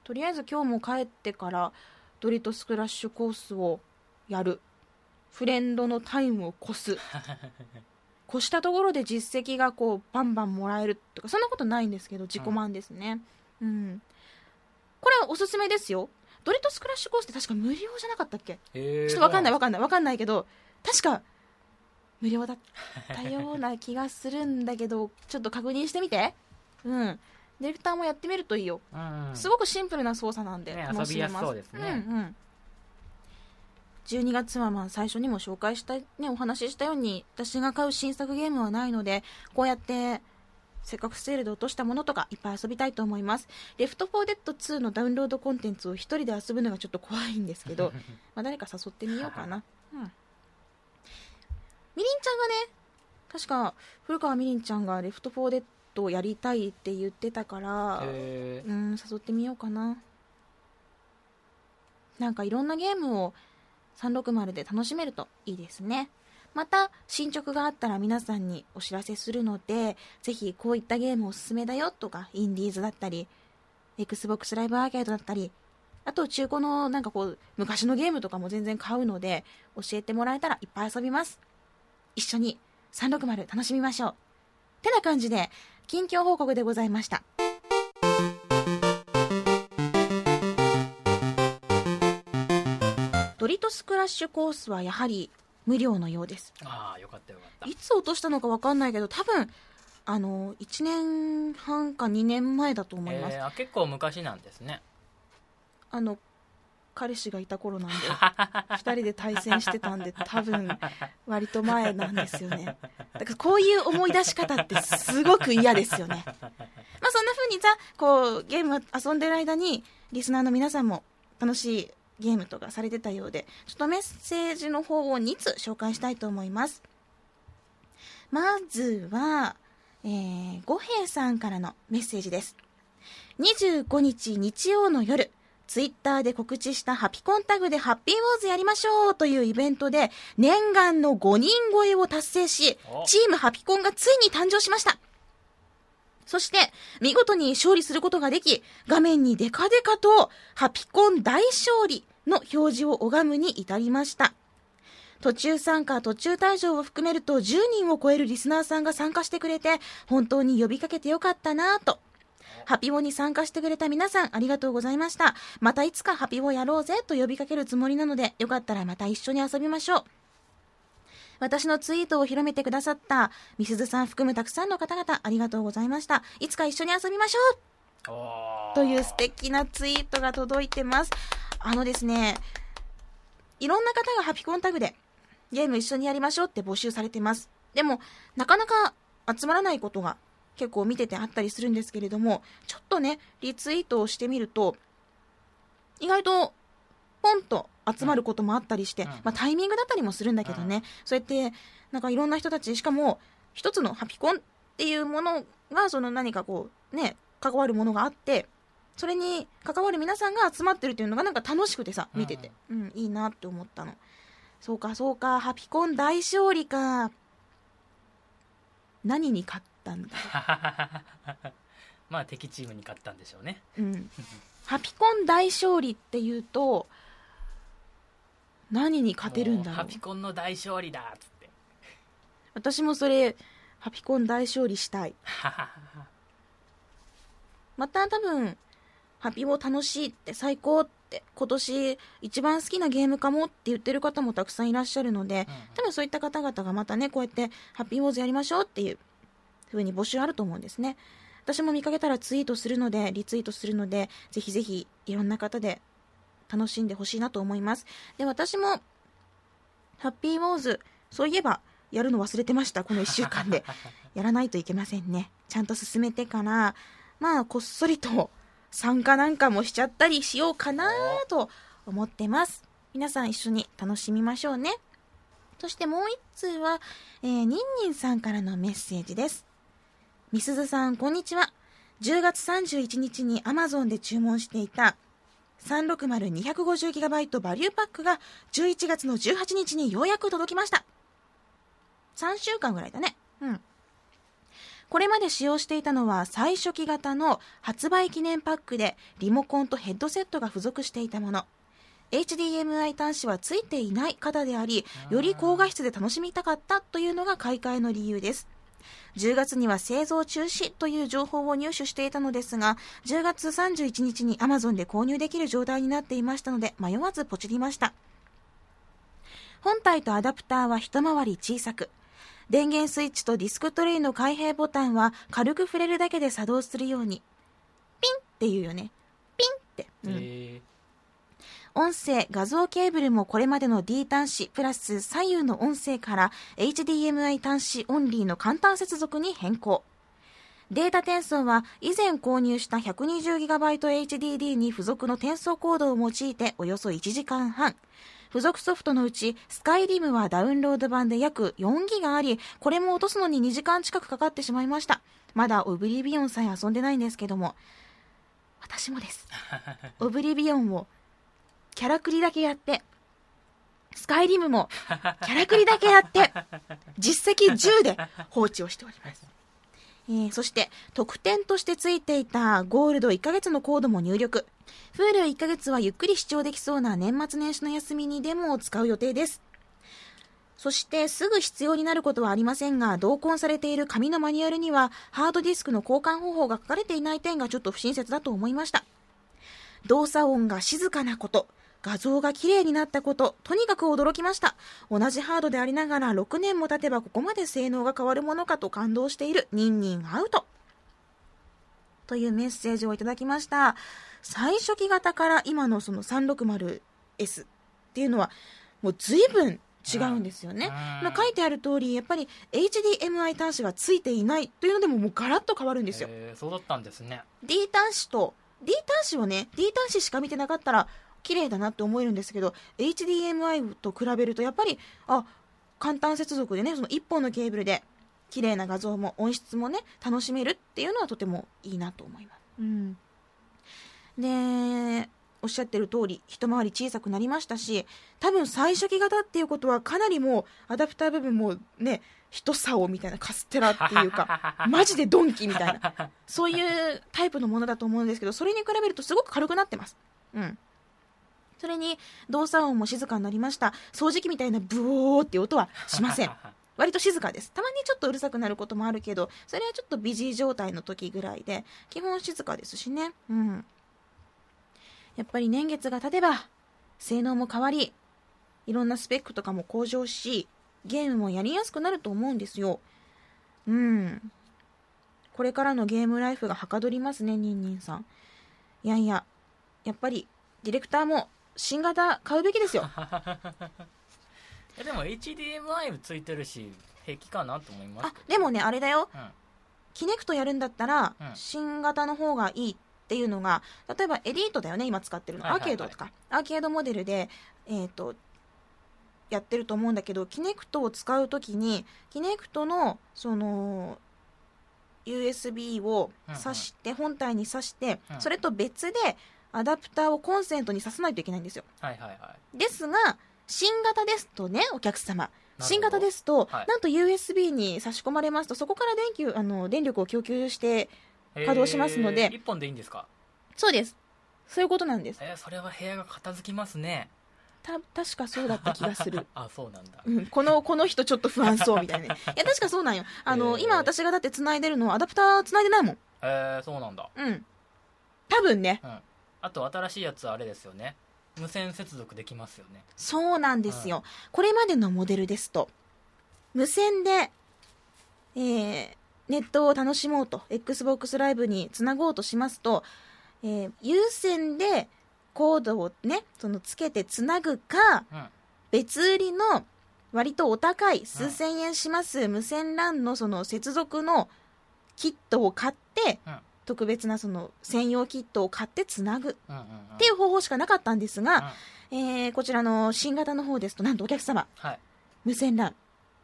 とりあえず今日も帰ってからドリトスクラッシュコースをやる、フレンドのタイムを越す越したところで実績がこうバンバンもらえるとかそんなことないんですけど自己満ですね、うんうん、これはおすすめですよ。ドリトスクラッシュコースって確か無料じゃなかったっけ、えー、ちょっと分かんない分かんない分かんないけど確か無料だったような気がするんだけどちょっと確認してみて、うん、ディレクターもやってみるといいよ、うんうん、すごくシンプルな操作なんで、ね、楽しめます。遊びやすそうですね、うんうん、じゅうにがつはまあ最初にも紹介した、ね、お話ししたように私が買う新作ゲームはないのでこうやってせっかくセールで落としたものとかいっぱい遊びたいと思います。レフトフォーデッドツーのダウンロードコンテンツを一人で遊ぶのがちょっと怖いんですけどまあ誰か誘ってみようかな、うん、みりんちゃんがね確か古川みりんちゃんがレフトフォーデッドをやりたいって言ってたから、えー、うん誘ってみようかな。なんかいろんなゲームをさんびゃくろくじゅうで楽しめるといいですね。また進捗があったら皆さんにお知らせするのでぜひこういったゲームおすすめだよとかインディーズだったり Xbox ライブアーケードだったりあと中古のなんかこう昔のゲームとかも全然買うので教えてもらえたらいっぱい遊びます。一緒にさんびゃくろくじゅう楽しみましょう。てな感じで近況報告でございました。ドリトスクラッシュコースはやはり無料のようです。ああよかったよかった。いつ落としたのか分かんないけど多分あのいちねんはんかにねんまえだと思います、えー、結構昔なんですね。あの彼氏がいた頃なんでふたりで対戦してたんで多分割と前なんですよね。だからこういう思い出し方ってすごく嫌ですよね。まあそんな風にさこうゲーム遊んでる間にリスナーの皆さんも楽しいゲームとかされてたようでちょっとメッセージの方をふたつ紹介したいと思います。まずは、えー、五平さんからのメッセージです。にじゅうごにち日曜の夜ツイッターで告知したハピコンタグでハッピーウォーズやりましょうというイベントで念願のごにん超えを達成しチームハピコンがついに誕生しました。そして見事に勝利することができ画面にデカデカとハピコン大勝利の表示を拝むに至りました。途中参加途中退場を含めるとじゅうにんを超えるリスナーさんが参加してくれて本当に呼びかけてよかったなぁとハピオに参加してくれた皆さんありがとうございました。またいつかハピオやろうぜと呼びかけるつもりなので、よかったらまた一緒に遊びましょう。私のツイートを広めてくださったみすずさん含むたくさんの方々ありがとうございました。いつか一緒に遊びましょうという素敵なツイートが届いてます。あのですね、いろんな方がハピコンタグでゲーム一緒にやりましょうって募集されてます。でもなかなか集まらないことが結構見ててあったりするんですけれども、ちょっとねリツイートをしてみると意外とポンと集まることもあったりして、まあ、タイミングだったりもするんだけどね、そうやってなんかいろんな人たち、しかも一つのハピコンっていうものがその何かこうね関わるものがあって、それに関わる皆さんが集まってるっていうのがなんか楽しくてさ、見てて、うん、いいなって思ったの。そうかそうか、ハピコン大勝利か。何に勝ったんだまあ敵チームに勝ったんでしょうね、うん、ハピコン大勝利っていうと何に勝てるんだろう。ハピコンの大勝利だっつって私もそれハピコン大勝利したいまた多分ハピを楽しいって最高って今年一番好きなゲームかもって言ってる方もたくさんいらっしゃるので、うんうん、多分そういった方々がまたねこうやってハピウォーズやりましょうっていう風に募集あると思うんですね。私も見かけたらツイートするのでリツイートするので、ぜひぜひいろんな方で楽しんでほしいなと思います。で、私もハッピーウォーズそういえばやるの忘れてました。このいっしゅうかんでやらないといけませんね。ちゃんと進めてからまあこっそりと参加なんかもしちゃったりしようかなと思ってます。皆さん一緒に楽しみましょうね。そしてもう一通は、えー、ニンニンさんからのメッセージです。みすずさんこんにちは。じゅうがつさんじゅういちにちに Amazon で注文していた さんびゃくろくじゅうにひゃくごじゅうギガバイト バリューパックがじゅういちがつのじゅうはちにちにようやく届きました。さんしゅうかんぐらいだね。うん、これまで使用していたのは最初期型の発売記念パックで、リモコンとヘッドセットが付属していたもの。 エイチディーエムアイ 端子は付いていない型であり、より高画質で楽しみたかったというのが買い替えの理由です。じゅうがつには製造中止という情報を入手していたのですが、じゅうがつさんじゅういちにちに Amazon で購入できる状態になっていましたので、迷わずポチりました。本体とアダプターは一回り小さく、電源スイッチとディスクトレイの開閉ボタンは軽く触れるだけで作動するように、ピンっていうよね、ピンって、うん、えー、音声画像ケーブルもこれまでの D 端子プラス左右の音声から エイチディーエムアイ 端子オンリーの簡単接続に変更。データ転送は以前購入した ひゃくにじゅうギガバイトエイチディーディー に付属の転送コードを用いておよそいちじかんはん、付属ソフトのうちスカイリムはダウンロード版で約よんギガあり、これも落とすのににじかん近くかかってしまいました。まだオブリビオンさえ遊んでないんですけども、私もですオブリビオンをキャラクリだけやって、スカイリムもキャラクリだけやって実績じゅうで放置をしております。えー、そして特典としてついていたゴールドいっかげつのコードも入力。 フールいっかげつはゆっくり視聴できそうな年末年始の休みにデモを使う予定です。そしてすぐ必要になることはありませんが、同梱されている紙のマニュアルにはハードディスクの交換方法が書かれていない点がちょっと不親切だと思いました。動作音が静かなこと、画像が綺麗になったこと、とにかく驚きました。同じハードでありながらろくねんも経てばここまで性能が変わるものかと感動している、ニンニンアウトというメッセージをいただきました。最初期型から今のその さんびゃくろくじゅうエス っていうのはもう随分違うんですよね。まあ、書いてある通りやっぱり エイチディーエムアイ 端子がついていないというのでももうガラッと変わるんですよ。えー、そうだったんですね。 D 端子と D 端子をね D 端子しか見てなかったら綺麗だなって思えるんですけど、 エイチディーエムアイ と比べるとやっぱりあ簡単接続でね、そのいっぽんのケーブルで綺麗な画像も音質もね楽しめるっていうのはとてもいいなと思います。うん、でおっしゃってる通り一回り小さくなりましたし、多分最初期型っていうことはかなりもうアダプター部分もね一竿みたいな、カステラっていうかマジでドンキみたいなそういうタイプのものだと思うんですけど、それに比べるとすごく軽くなってます。うん、それに動作音も静かになりました。掃除機みたいなブオーって音はしません割と静かです。たまにちょっとうるさくなることもあるけど、それはちょっとビジー状態の時ぐらいで、基本静かですしね。うん。やっぱり年月が経てば、性能も変わり、いろんなスペックとかも向上し、ゲームもやりやすくなると思うんですよ。うん。これからのゲームライフがはかどりますね、ニンニンさん。いやいや、やっぱりディレクターも新型買うべきですよ。でも エイチディーエムアイ ついてるし平気かなと思います。あ、でもね、あれだよ、うん、キネクトやるんだったら、うん、新型の方がいいっていうのが、例えばエリートだよね、今使ってるの、はいはいはい、アーケードとかアーケードモデルで、えーと、やってると思うんだけど、キネクトを使うときにキネクトのその ユーエスビー を挿して、うんうん、本体に挿して、うん、それと別でアダプターをコンセントに挿さないといけないんですよ、はいはいはい、ですが新型ですとね、お客様新型ですと、はい、なんと ユーエスビー に差し込まれますと、そこから電球あの電力を供給して稼働しますので、いっぽんでいいんですか？そうです、そういうことなんです。えー、それは部屋が片付きますね。た確かそうだった気がする。あ、そうなんだ、うん、このこの人ちょっと不安そうみたいなね。いや確かそうなんよ、あの今私がだって繋いでるのアダプター繋いでないもん。えー、そうなんだ、うん、多分ね、うん、あと新しいやつはあれですよね、無線接続できますよね。そうなんですよ、うん、これまでのモデルですと無線で、えー、ネットを楽しもうと Xbox ライブにつなごうとしますと、えー、有線でコードをねそのつけてつなぐか、うん、別売りの割とお高い数千円します、うん、無線 ラン のその接続のキットを買って、うん、特別なその専用キットを買ってつなぐっていう方法しかなかったんですが、うんうんうん、えー、こちらの新型の方ですとなんとお客様、はい、無線 ラン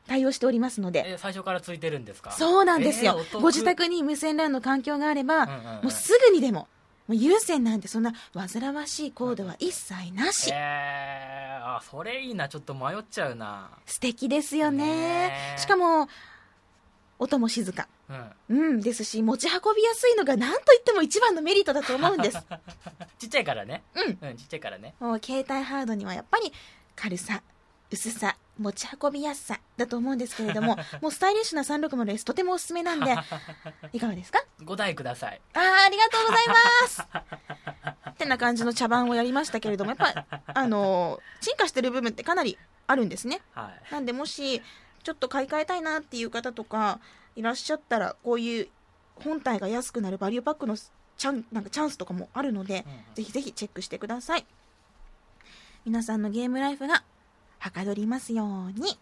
対応しておりますので、えー、最初からついてるんですか？そうなんですよ、えー、ご自宅に無線 ラン の環境があれば、うんうんうん、もうすぐにでも、もう有線なんてそんな煩わしいコードは一切なし、うん、えー、あ、それいいな、ちょっと迷っちゃうな。素敵ですよ ね, ねしかも音も静か、うん、うんですし、持ち運びやすいのが何といっても一番のメリットだと思うんです。ちっちゃいからね、うん、うん、ちっちゃいからね。もう携帯ハードにはやっぱり軽さ、薄さ、持ち運びやすさだと思うんですけれども、もうスタイリッシュな さんびゃくろくじゅうエス とてもおすすめなんで、いかがですか？ご台ください。あー、ありがとうございます。ってな感じの茶番をやりましたけれども、やっぱあのー、進化してる部分ってかなりあるんですね、はい、なんでもしちょっと買い替えたいなっていう方とかいらっしゃったら、こういう本体が安くなるバリューパックのチャン、なんかチャンスとかもあるので、うんうん、ぜひぜひチェックしてください。皆さんのゲームライフがはかどりますように。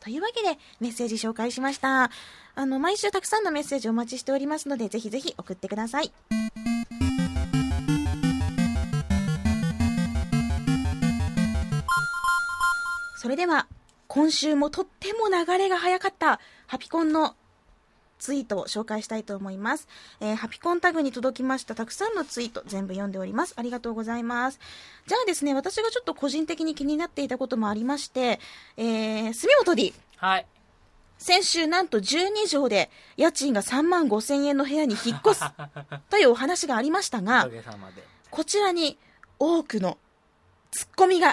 というわけでメッセージ紹介しました。あの毎週たくさんのメッセージお待ちしておりますので、ぜひぜひ送ってください。それでは今週もとっても流れが早かったハピコンのツイートを紹介したいと思います、えー、ハピコンタグに届きましたたくさんのツイート全部読んでおります。ありがとうございます。じゃあですね、私がちょっと個人的に気になっていたこともありまして、えー、住本 D、はい、先週なんとじゅうにじょうで家賃がさんまんごせんえんの部屋に引っ越すというお話がありましたが、こちらに多くのツッコミが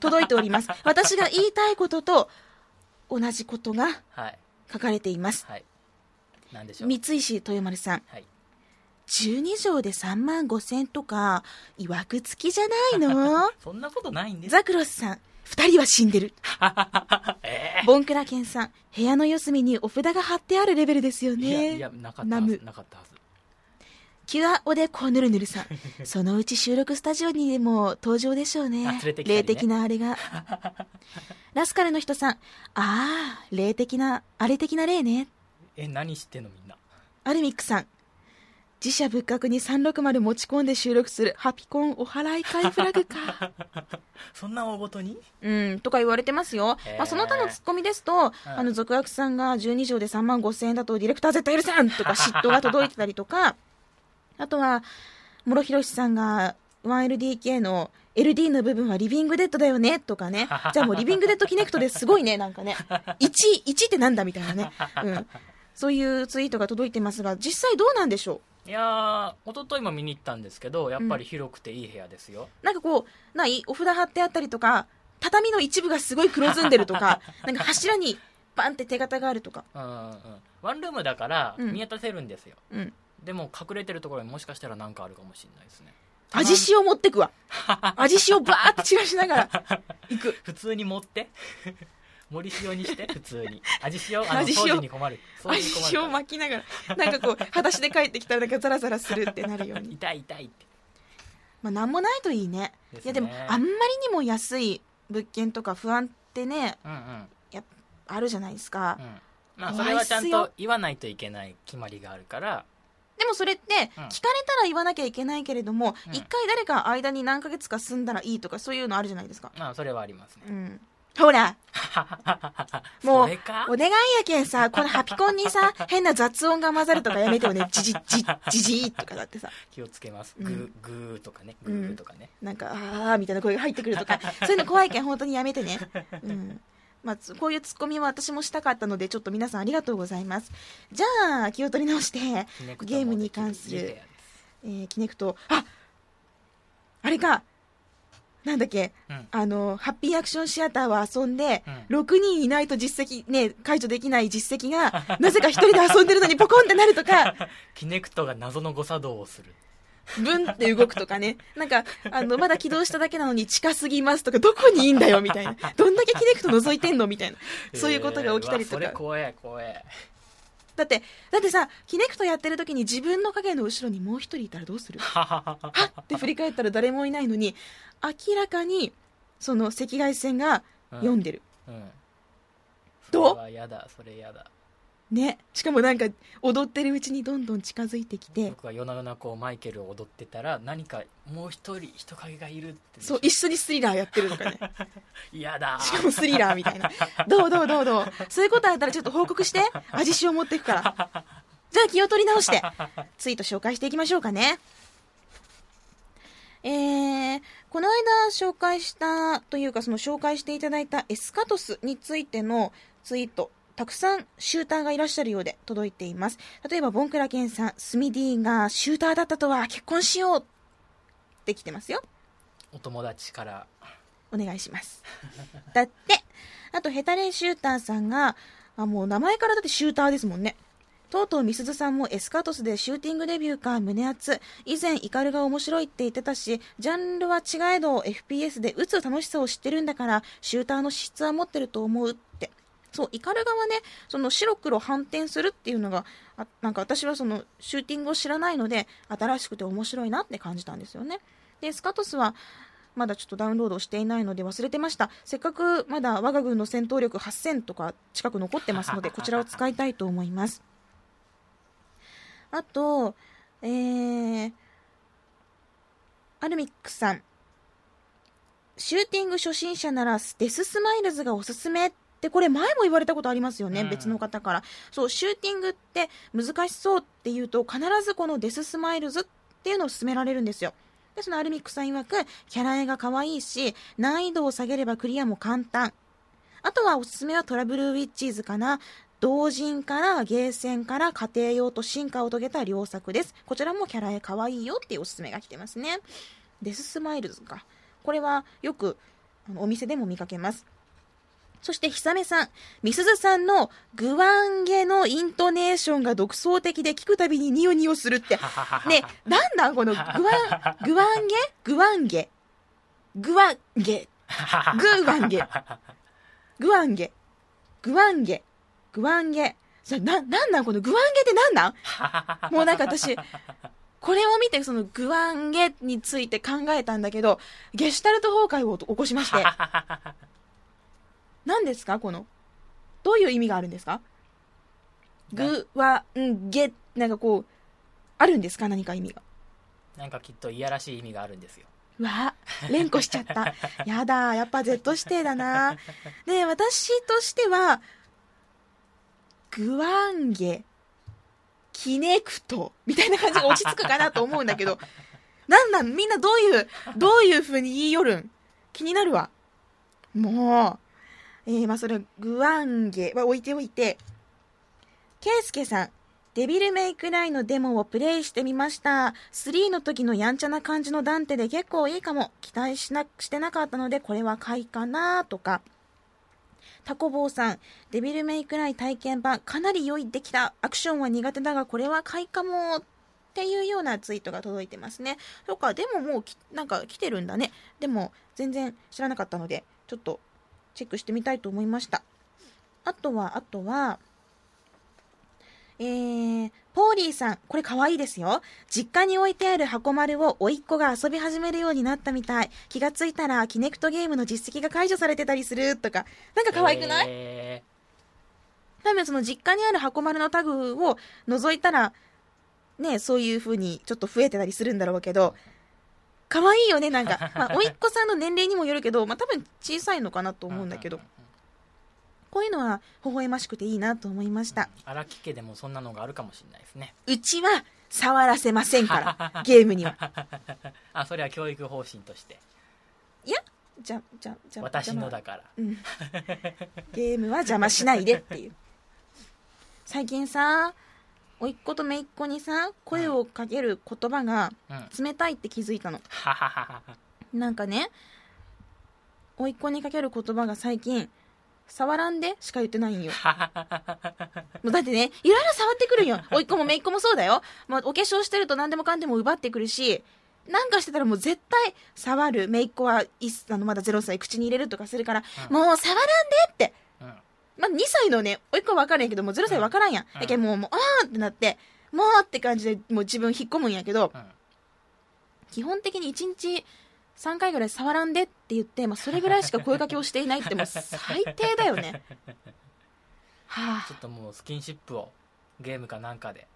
届いております。私が言いたいことと同じことが書かれています、はいはい、なんでしょう。三石豊丸さん、はい、じゅうにじょうでさんまんごせんとかいわくつきじゃないの？そんなことないんです。ザクロスさん、ふたりは死んでる。えー、ボンクラケンさん、部屋の四隅にお札が貼ってあるレベルですよね。いやいや、なかったはず、なかったはず。キュアオデコヌルヌルさん、そのうち収録スタジオにでも登場でしょうね。ね、霊的なあれが。ラスカルの人さん、あー、霊的なあれ的な霊ね。え、何してんのみんな。アルミックさん、自社仏閣にさんびゃくろくじゅう持ち込んで収録するハピコンお祓い会フラグか。そんな大ごとに、うん、とか言われてますよ、まあ、その他のツッコミですと、うん、あの俗悪さんがじゅうにじょうでさんまんごせんえんだとディレクター絶対許さんとか嫉妬が届いてたりとか、あとは諸広さんが ワンエルディーケー の エルディー の部分はリビングデッドだよねとかね。じゃあもうリビングデッドキネクトですごいね、なんかね、 いち, いちってなんだみたいなね、うん、そういうツイートが届いてますが、実際どうなんでしょう。いやー、一昨日も見に行ったんですけど、やっぱり広くていい部屋ですよ、うん、なんかこうないお札貼ってあったりとか、畳の一部がすごい黒ずんでるとか、なんか柱にバンって手形があるとか、うんうん、ワンルームだから見渡せるんですよ、うんうん、でも隠れてるところにもしかしたら何かあるかもしれないですね。味塩持ってくわ味塩バーって散らしながら行く普通に持って盛り塩にして普通に味塩あの味塩掃除に困る味塩巻きながらなんかこう裸足で帰ってきたらなんかザラザラするってなるように痛い痛いって、まあ、なんもないといいね。ですね。いやでもあんまりにも安い物件とか不安ってね、うんうん、やっぱあるじゃないですか、うん、まあそれはちゃんと言わないといけない決まりがあるから。でもそれって聞かれたら言わなきゃいけないけれども、うん、いっかい誰か間に何ヶ月か住んだらいいとかそういうのあるじゃないですか。まあそれはありますね、うんほらもうお願いやけんさこのハピコンにさ変な雑音が混ざるとかやめてもねジジジジジーとかだってさ気をつけます、うん、グーグーとかねグーとかね、うん、なんかあーみたいな声が入ってくるとかそういうの怖いけん本当にやめてね、うんまあ、こういうツッコミは私もしたかったのでちょっと皆さんありがとうございます。じゃあ気を取り直してゲームに関するキネクト、えー、ああれかなんだっけ、うん、あのハッピーアクションシアターは遊んで、うん、ろくにんいないと実績、ね、解除できない実績がなぜかひとりで遊んでるのにポコンってなるとかキネクトが謎の誤作動をするブンって動くとかねなんかあのまだ起動しただけなのに近すぎますとかどこにいいんだよみたいなどんだけキネクト覗いてんのみたいなそういうことが起きたりとか、えー、それ怖え怖えだってだってさキネクトやってる時に自分の影の後ろにもう一人いたらどうするはっって振り返ったら誰もいないのに明らかにその赤外線が読んでる、うんうん、どうそれはやだそれやだね、しかもなんか踊ってるうちにどんどん近づいてきて僕は夜な夜なこうマイケルを踊ってたら何かもう一人人影がいるってそう一緒にスリラーやってるとかね嫌だしかもスリラーみたいなどうどうどうどうそういうことあったらちょっと報告して味塩持っていくからじゃあ気を取り直してツイート紹介していきましょうかね。えー、この間紹介したというかその紹介していただいたエスカトスについてのツイートたくさんシューターがいらっしゃるようで届いています。例えばボンクラケンさんスミディがシューターだったとは結婚しようってきてますよ。お友達からお願いしますだってあとヘタレンシューターさんがあもう名前からだってシューターですもんね。とうとうみすずさんもエスカトスでシューティングデビューか胸熱。以前イカルが面白いって言ってたしジャンルは違えど エフピーエス で打つ楽しさを知ってるんだからシューターの資質は持ってると思うってそうイカルガはねその白黒反転するっていうのがあなんか私はそのシューティングを知らないので新しくて面白いなって感じたんですよね。でスカトスはまだちょっとダウンロードしていないので忘れてました。せっかくまだ我が軍の戦闘力はっせんとか近く残ってますのでこちらを使いたいと思いますあと、えー、アルミックさんシューティング初心者ならデススマイルズがおすすめでこれ前も言われたことありますよね、うん、別の方からそうシューティングって難しそうっていうと必ずこのデススマイルズっていうのを勧められるんですよ。でそのアルミックさん曰くキャラ絵が可愛いし難易度を下げればクリアも簡単あとはおすすめはトラブルウィッチーズかな同人からゲーセンから家庭用と進化を遂げた良作です。こちらもキャラ絵可愛いよっていうおすすめが来てますね。デススマイルズかこれはよくお店でも見かけます。そしてひさめさん、みすずさんのグワンゲのイントネーションが独創的で聞くたびにニヨニヨするって。ね、なんだこのグワン、グワンゲグワンゲ。グワンゲ。グワンゲ。グワンゲ。グワンゲ。グワンゲ。な、なんだこのグワンゲってなんだもうなんか私、これを見てそのグワンゲについて考えたんだけど、ゲシュタルト崩壊を起こしまして。何ですかこのどういう意味があるんですかグワンゲなんかこうあるんですか何か意味がなんかきっといやらしい意味があるんですよ。わ連呼しちゃったやだやっぱ Z 指定だな。で私としてはグワンゲキネクトみたいな感じが落ち着くかなと思うんだけどなんなんみんなどういうどういう風に言いよるん気になるわもうえー、まあそれグワンゲは置いておいてケイスケさんデビルメイクライのデモをプレイしてみました。スリーの時のやんちゃな感じのダンテで結構いいかも期待しなしてなかったのでこれは買いかなとかタコボーさん、デビルメイクライ体験版かなり良いできた、アクションは苦手だがこれは買いかもっていうようなツイートが届いてますね。とかでももうきなんか来てるんだね。でも全然知らなかったのでちょっとチェックしてみたいと思いました。あとはあとはえー、ポーリーさん、これ可愛いですよ。実家に置いてある箱丸を甥っ子が遊び始めるようになったみたい。気がついたらキネクトゲームの実績が解除されてたりするとか、なんか可愛くない？えー、多分その実家にある箱丸のタグを覗いたらね、そういう風にちょっと増えてたりするんだろうけど、可愛いよね。なんか、まあ甥っ子さんの年齢にもよるけど、まあ多分小さいのかなと思うんだけど。こういうのは微笑ましくていいなと思いました。荒木家でもそんなのがあるかもしれないですね。うちは触らせませんからゲームには。あ、それは教育方針として。いや、じゃじゃじゃ私のだから、うん。ゲームは邪魔しないでっていう。最近さ、甥っ子と姪っ子にさ、声をかける言葉が冷たいって気づいたの。うん、なんかね、甥っ子にかける言葉が最近。触らんでしか言ってないんよ。もうだってね、いろいろ触ってくるんよ。甥っ子も姪っ子もそうだよ。まあ、お化粧してると何でもかんでも奪ってくるし、なんかしてたらもう絶対触る。姪っ子はあのまだゼロさい、口に入れるとかするから、うん、もう触らんでって、うん、まあ、にさいのね甥っ子は分かるんやけど、もうゼロさい分からんやん、うん、だけどもう、もうあーってなってもうって感じでもう自分引っ込むんやけど、うん、基本的にいちにちさんかいぐらい触らんでって言って、まあ、それぐらいしか声かけをしていないってもう最低だよね。はあ、ちょっともうスキンシップをゲームかなんかで。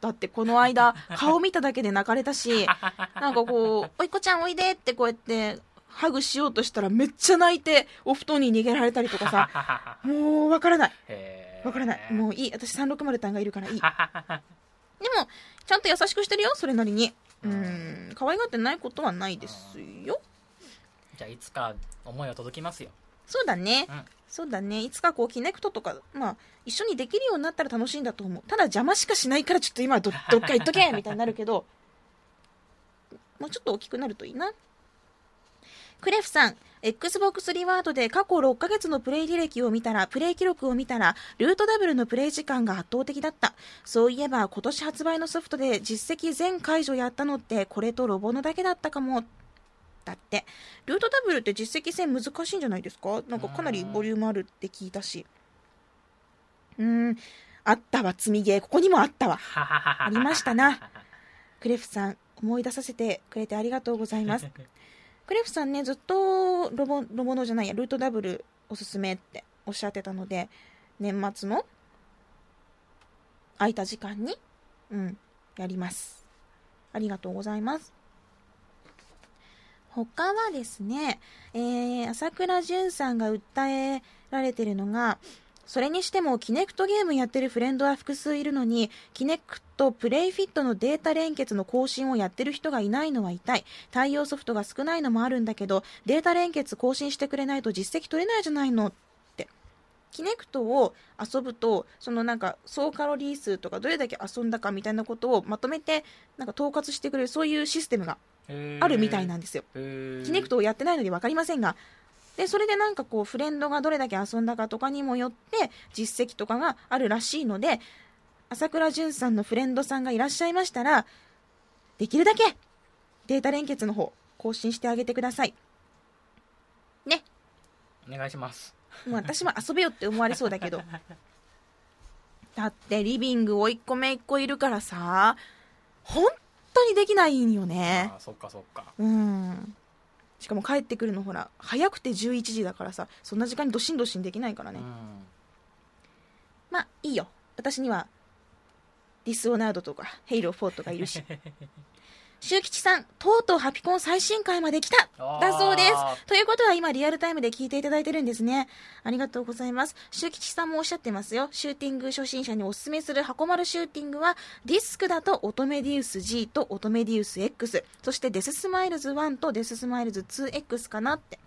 だってこの間顔見ただけで泣かれたし、なんかこうおいっこちゃんおいでってこうやってハグしようとしたらめっちゃ泣いてお布団に逃げられたりとかさ。もうわからないわからない。もういい、私さんろくまる単がいるからいい。でもちゃんと優しくしてるよ、それなりに。うん、可愛がってないことはないですよ。じゃあいつか思いは届きますよ。そうだね、うん、そうだね。いつかこうキネクトとか、まあ、一緒にできるようになったら楽しいんだと思う。ただ邪魔しかしないからちょっと今は ど, どっか行っとけみたいになるけどもうちょっと大きくなるといいな。クレフさん、 エックスボックス リワードで過去ろっかげつのプレイ履歴を見たらプレイ記録を見たらルートダブルのプレイ時間が圧倒的だった。そういえば今年発売のソフトで実績全解除やったのってこれとロボのだけだったかも。だってルートダブルって実績戦難しいんじゃないですか。なんかかなりボリュームあるって聞いたし。うーん、あったわ積みゲー、ここにもあったわ。ありましたな。クレフさん、思い出させてくれてありがとうございます。クレフさんね、ずっとロボ、ロボのじゃないや、ルートダブルおすすめっておっしゃってたので、年末の空いた時間に、うん、やります。ありがとうございます。他はですね、えー、朝倉純さんが訴えられてるのが、それにしてもキネクトゲームやってるフレンドは複数いるのにキネクトプレイフィットのデータ連結の更新をやってる人がいないのは痛い。対応ソフトが少ないのもあるんだけどデータ連結更新してくれないと実績取れないじゃないのって。キネクトを遊ぶとそのなんか総カロリー数とかどれだけ遊んだかみたいなことをまとめてなんか統括してくれるそういうシステムがあるみたいなんですよ。キネクトをやってないので分かりませんが、でそれでなんかこうフレンドがどれだけ遊んだかとかにもよって実績とかがあるらしいので、朝倉純さんのフレンドさんがいらっしゃいましたらできるだけデータ連結の方更新してあげてくださいね。お願いします。もう私も遊べよって思われそうだけどだってリビング甥っ子姪っ子いるからさ本当にできないんよね。あ、そっかそっか。うん、しかも帰ってくるのほら早くてじゅういちじだからさ、そんな時間にドシンドシンできないからね、うん、まあいいよ。私にはディスオナードとかヘイローフォーとかいるし。周吉さん、とうとうハピコン最新回まで来ただそうです。ということは今リアルタイムで聞いていただいてるんですね。ありがとうございます。周吉さんもおっしゃってますよ。シューティング初心者におすすめする箱丸シューティングはディスクだとオトメディウス ジー とオトメディウス エックス、 そしてデススマイルズワンとデススマイルズ ツーエックス かなって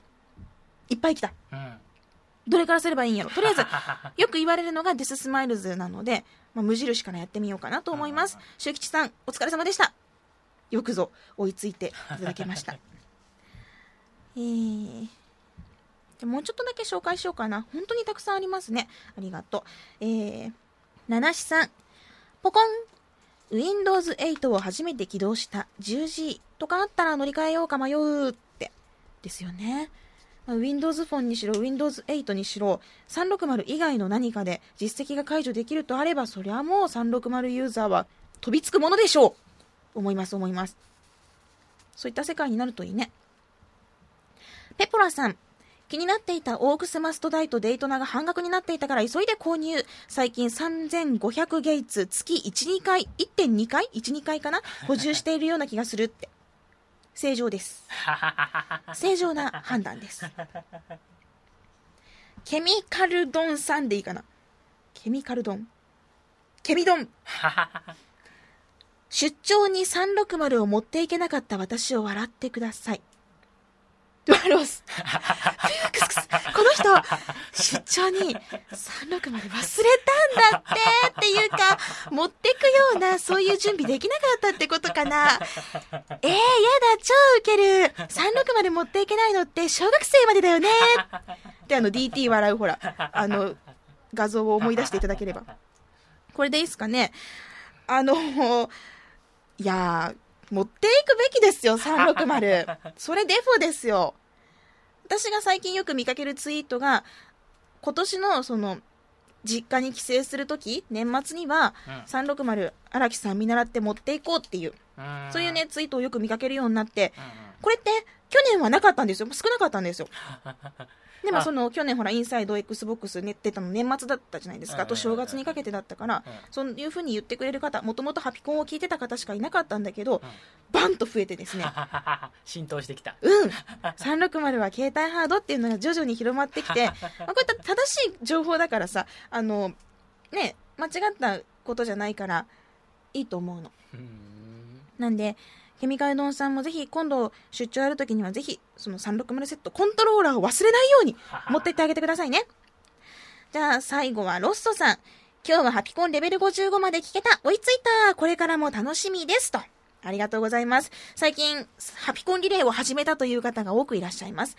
いっぱい来た、うん、どれからすればいいんやろ。とりあえずよく言われるのがデススマイルズなので、まあ、無印からやってみようかなと思います。周吉さんお疲れ様でした。よくぞ追いついていただけました。えー、でもうちょっとだけ紹介しようかな。本当にたくさんありますね。ありがとう。えー、ナナシさん、ポコン。Windows エイトを初めて起動した。じゅうじとかあったら乗り換えようか迷うってですよね。Windows Phone にしろ Windows エイトにしろさんびゃくろくじゅう以外の何かで実績が解除できるとあれば、そりゃもうさんびゃくろくじゅうユーザーは飛びつくものでしょう。思います思います。そういった世界になるといいね。ペポラさん、気になっていたオークスマスト代とデイトナが半額になっていたから急いで購入。最近さんぜんごひゃくゲイツ月 いち,に 回 いってんに 回 いち,に 回かな補充しているような気がするって。正常です。正常な判断です。ケミカルドンさんでいいかな。ケミカルドン、ケミドン。出張にさんびゃくろくじゅうを持っていけなかった私を笑ってください。笑わす。クスクス。この人、出張にさんびゃくろくじゅう忘れたんだってっていうか、持ってくような、そういう準備できなかったってことかな。えー、やだ、超ウケる。さんびゃくろくじゅう持っていけないのって小学生までだよね。で、あの、ディーティー 笑う、ほら、あの、画像を思い出していただければ。これでいいですかね。あの、いやー、持っていくべきですよ、さんびゃくろくじゅう。それデフォですよ。私が最近よく見かけるツイートが、今年のその実家に帰省するとき、年末にはさんびゃくろくじゅう荒木さん見習って持っていこうっていう、そういうねツイートをよく見かけるようになって、これって去年はなかったんですよ。少なかったんですよ。でもその去年ほらインサイド エックスボックス ねってたの年末だったじゃないですか、と正月にかけてだったから、そういうふうに言ってくれる方、もともとハピコンを聞いてた方しかいなかったんだけど、バンと増えてですね浸透してきた。うん、さんびゃくろくじゅうは携帯ハードっていうのが徐々に広まってきて、まあ、こういった正しい情報だからさ、あのね、間違ったことじゃないからいいと思うの。なんでケミカルドンさんもぜひ今度出張やるときにはぜひそのさんびゃくろくじゅうセットコントローラーを忘れないように持って行ってあげてくださいね。じゃあ最後はロッソさん、今日はハピコンレベルごじゅうごまで聞けた、追いついた、これからも楽しみですと。ありがとうございます。最近ハピコンリレーを始めたという方が多くいらっしゃいます。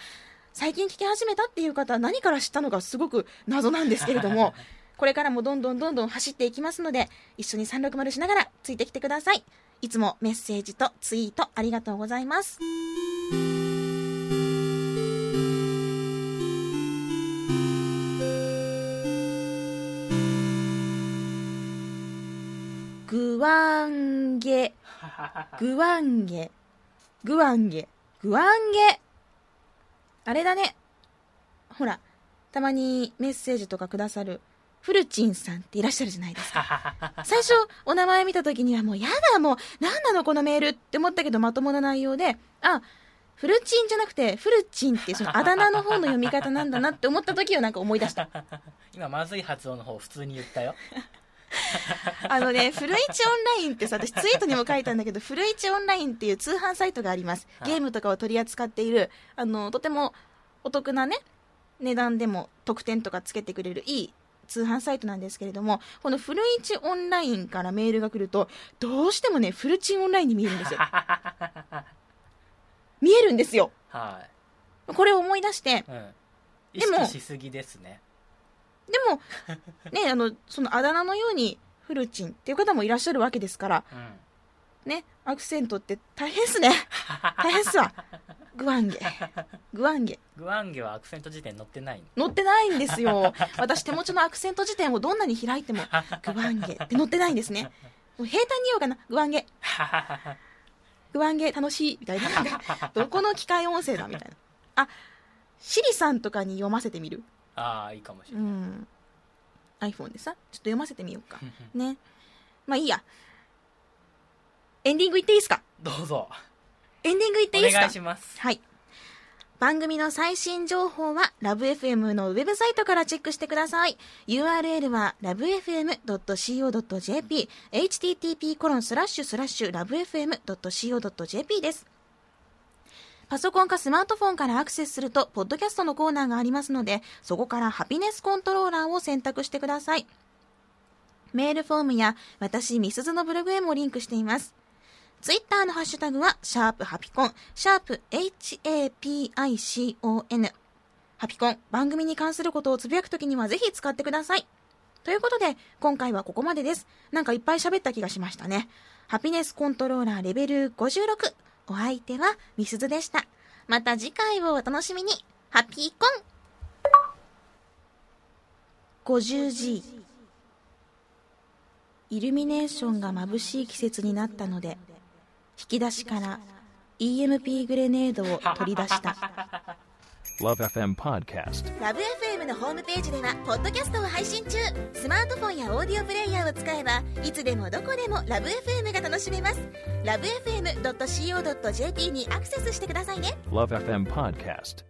最近聞き始めたっていう方は何から知ったのかすごく謎なんですけれどもこれからもどんどんどんどん走っていきますので、一緒にさんびゃくろくじゅうしながらついてきてください。いつもメッセージとツイートありがとうございます。グワンゲ、グワンゲ、グワンゲ、グワンゲ。あれだね。ほら、たまにメッセージとかくださる。フルチンさんっていらっしゃるじゃないですか。最初お名前見た時にはもうやだ、もう何なのこのメールって思ったけど、まともな内容で、あ、フルチンじゃなくてフルチンってそのあだ名の方の読み方なんだなって思った時をなんか思い出した今まずい発音の方普通に言ったよあのね、古市オンラインってさ、私ツイートにも書いたんだけど、古市オンラインっていう通販サイトがあります。ゲームとかを取り扱っている、あのとてもお得なね値段でも特典とかつけてくれるいい通販サイトなんですけれども、このフルイチオンラインからメールが来るとどうしてもねフルチンオンラインに見えるんですよ見えるんですよ、はい、これを思い出して、うん、でも意識しすぎですね。でもね、あのそのあだ名のようにフルチンっていう方もいらっしゃるわけですから、うん、ね、アクセントって大変っすね大変っすわ。グワンゲ、グワンゲ、グワンゲはアクセント辞典載ってないの？載ってないんですよ。私手持ちのアクセント辞典をどんなに開いてもグワンゲって載ってないんですね。もう平坦に言おうかな、グワンゲグワンゲ楽しいみたいなどこの機械音声だみたいな。あ、シリさんとかに読ませてみる。ああ、いいかもしれない、うん、iPhone でさ、ちょっと読ませてみようかね。まあいいや、エンディングいっていいですか？どうぞ。エンディングいっていいですか？お願いします。はい。番組の最新情報はラブ エフエム のウェブサイトからチェックしてください。ユーアールエル は ラブエフエムドットシーオードットジェーピー、エイチティーティーピーコロンスラッシュスラッシュラブエフエムドットシーオードットジェーピー です。パソコンかスマートフォンからアクセスするとポッドキャストのコーナーがありますので、そこからハピネスコントローラーを選択してください。メールフォームや私みすずのブログへもリンクしています。ツイッターのハッシュタグはシャープハピコン、シャープ エイチエーピーアイシーオーエヌ、ハピコン、番組に関することをつぶやくときにはぜひ使ってください。ということで、今回はここまでです。なんかいっぱい喋った気がしましたね。ハピネスコントローラーレベルごじゅうろく。お相手はみすずでした。また次回をお楽しみに。ハピコン。 ごじゅうジー イルミネーションが眩しい季節になったので、引き出しから イーエムピー グレネードを取り出した。ラブ エフエム ポッドキャスト。ラブ エフエム のホームページではポッドキャストを配信中。スマートフォンやオーディオプレイヤーを使えばいつでもどこでもラブ エフエム が楽しめます。ラブ エフエムドットシーオードットジェーピー にアクセスしてくださいね。ラブ エフエム ポッドキャスト。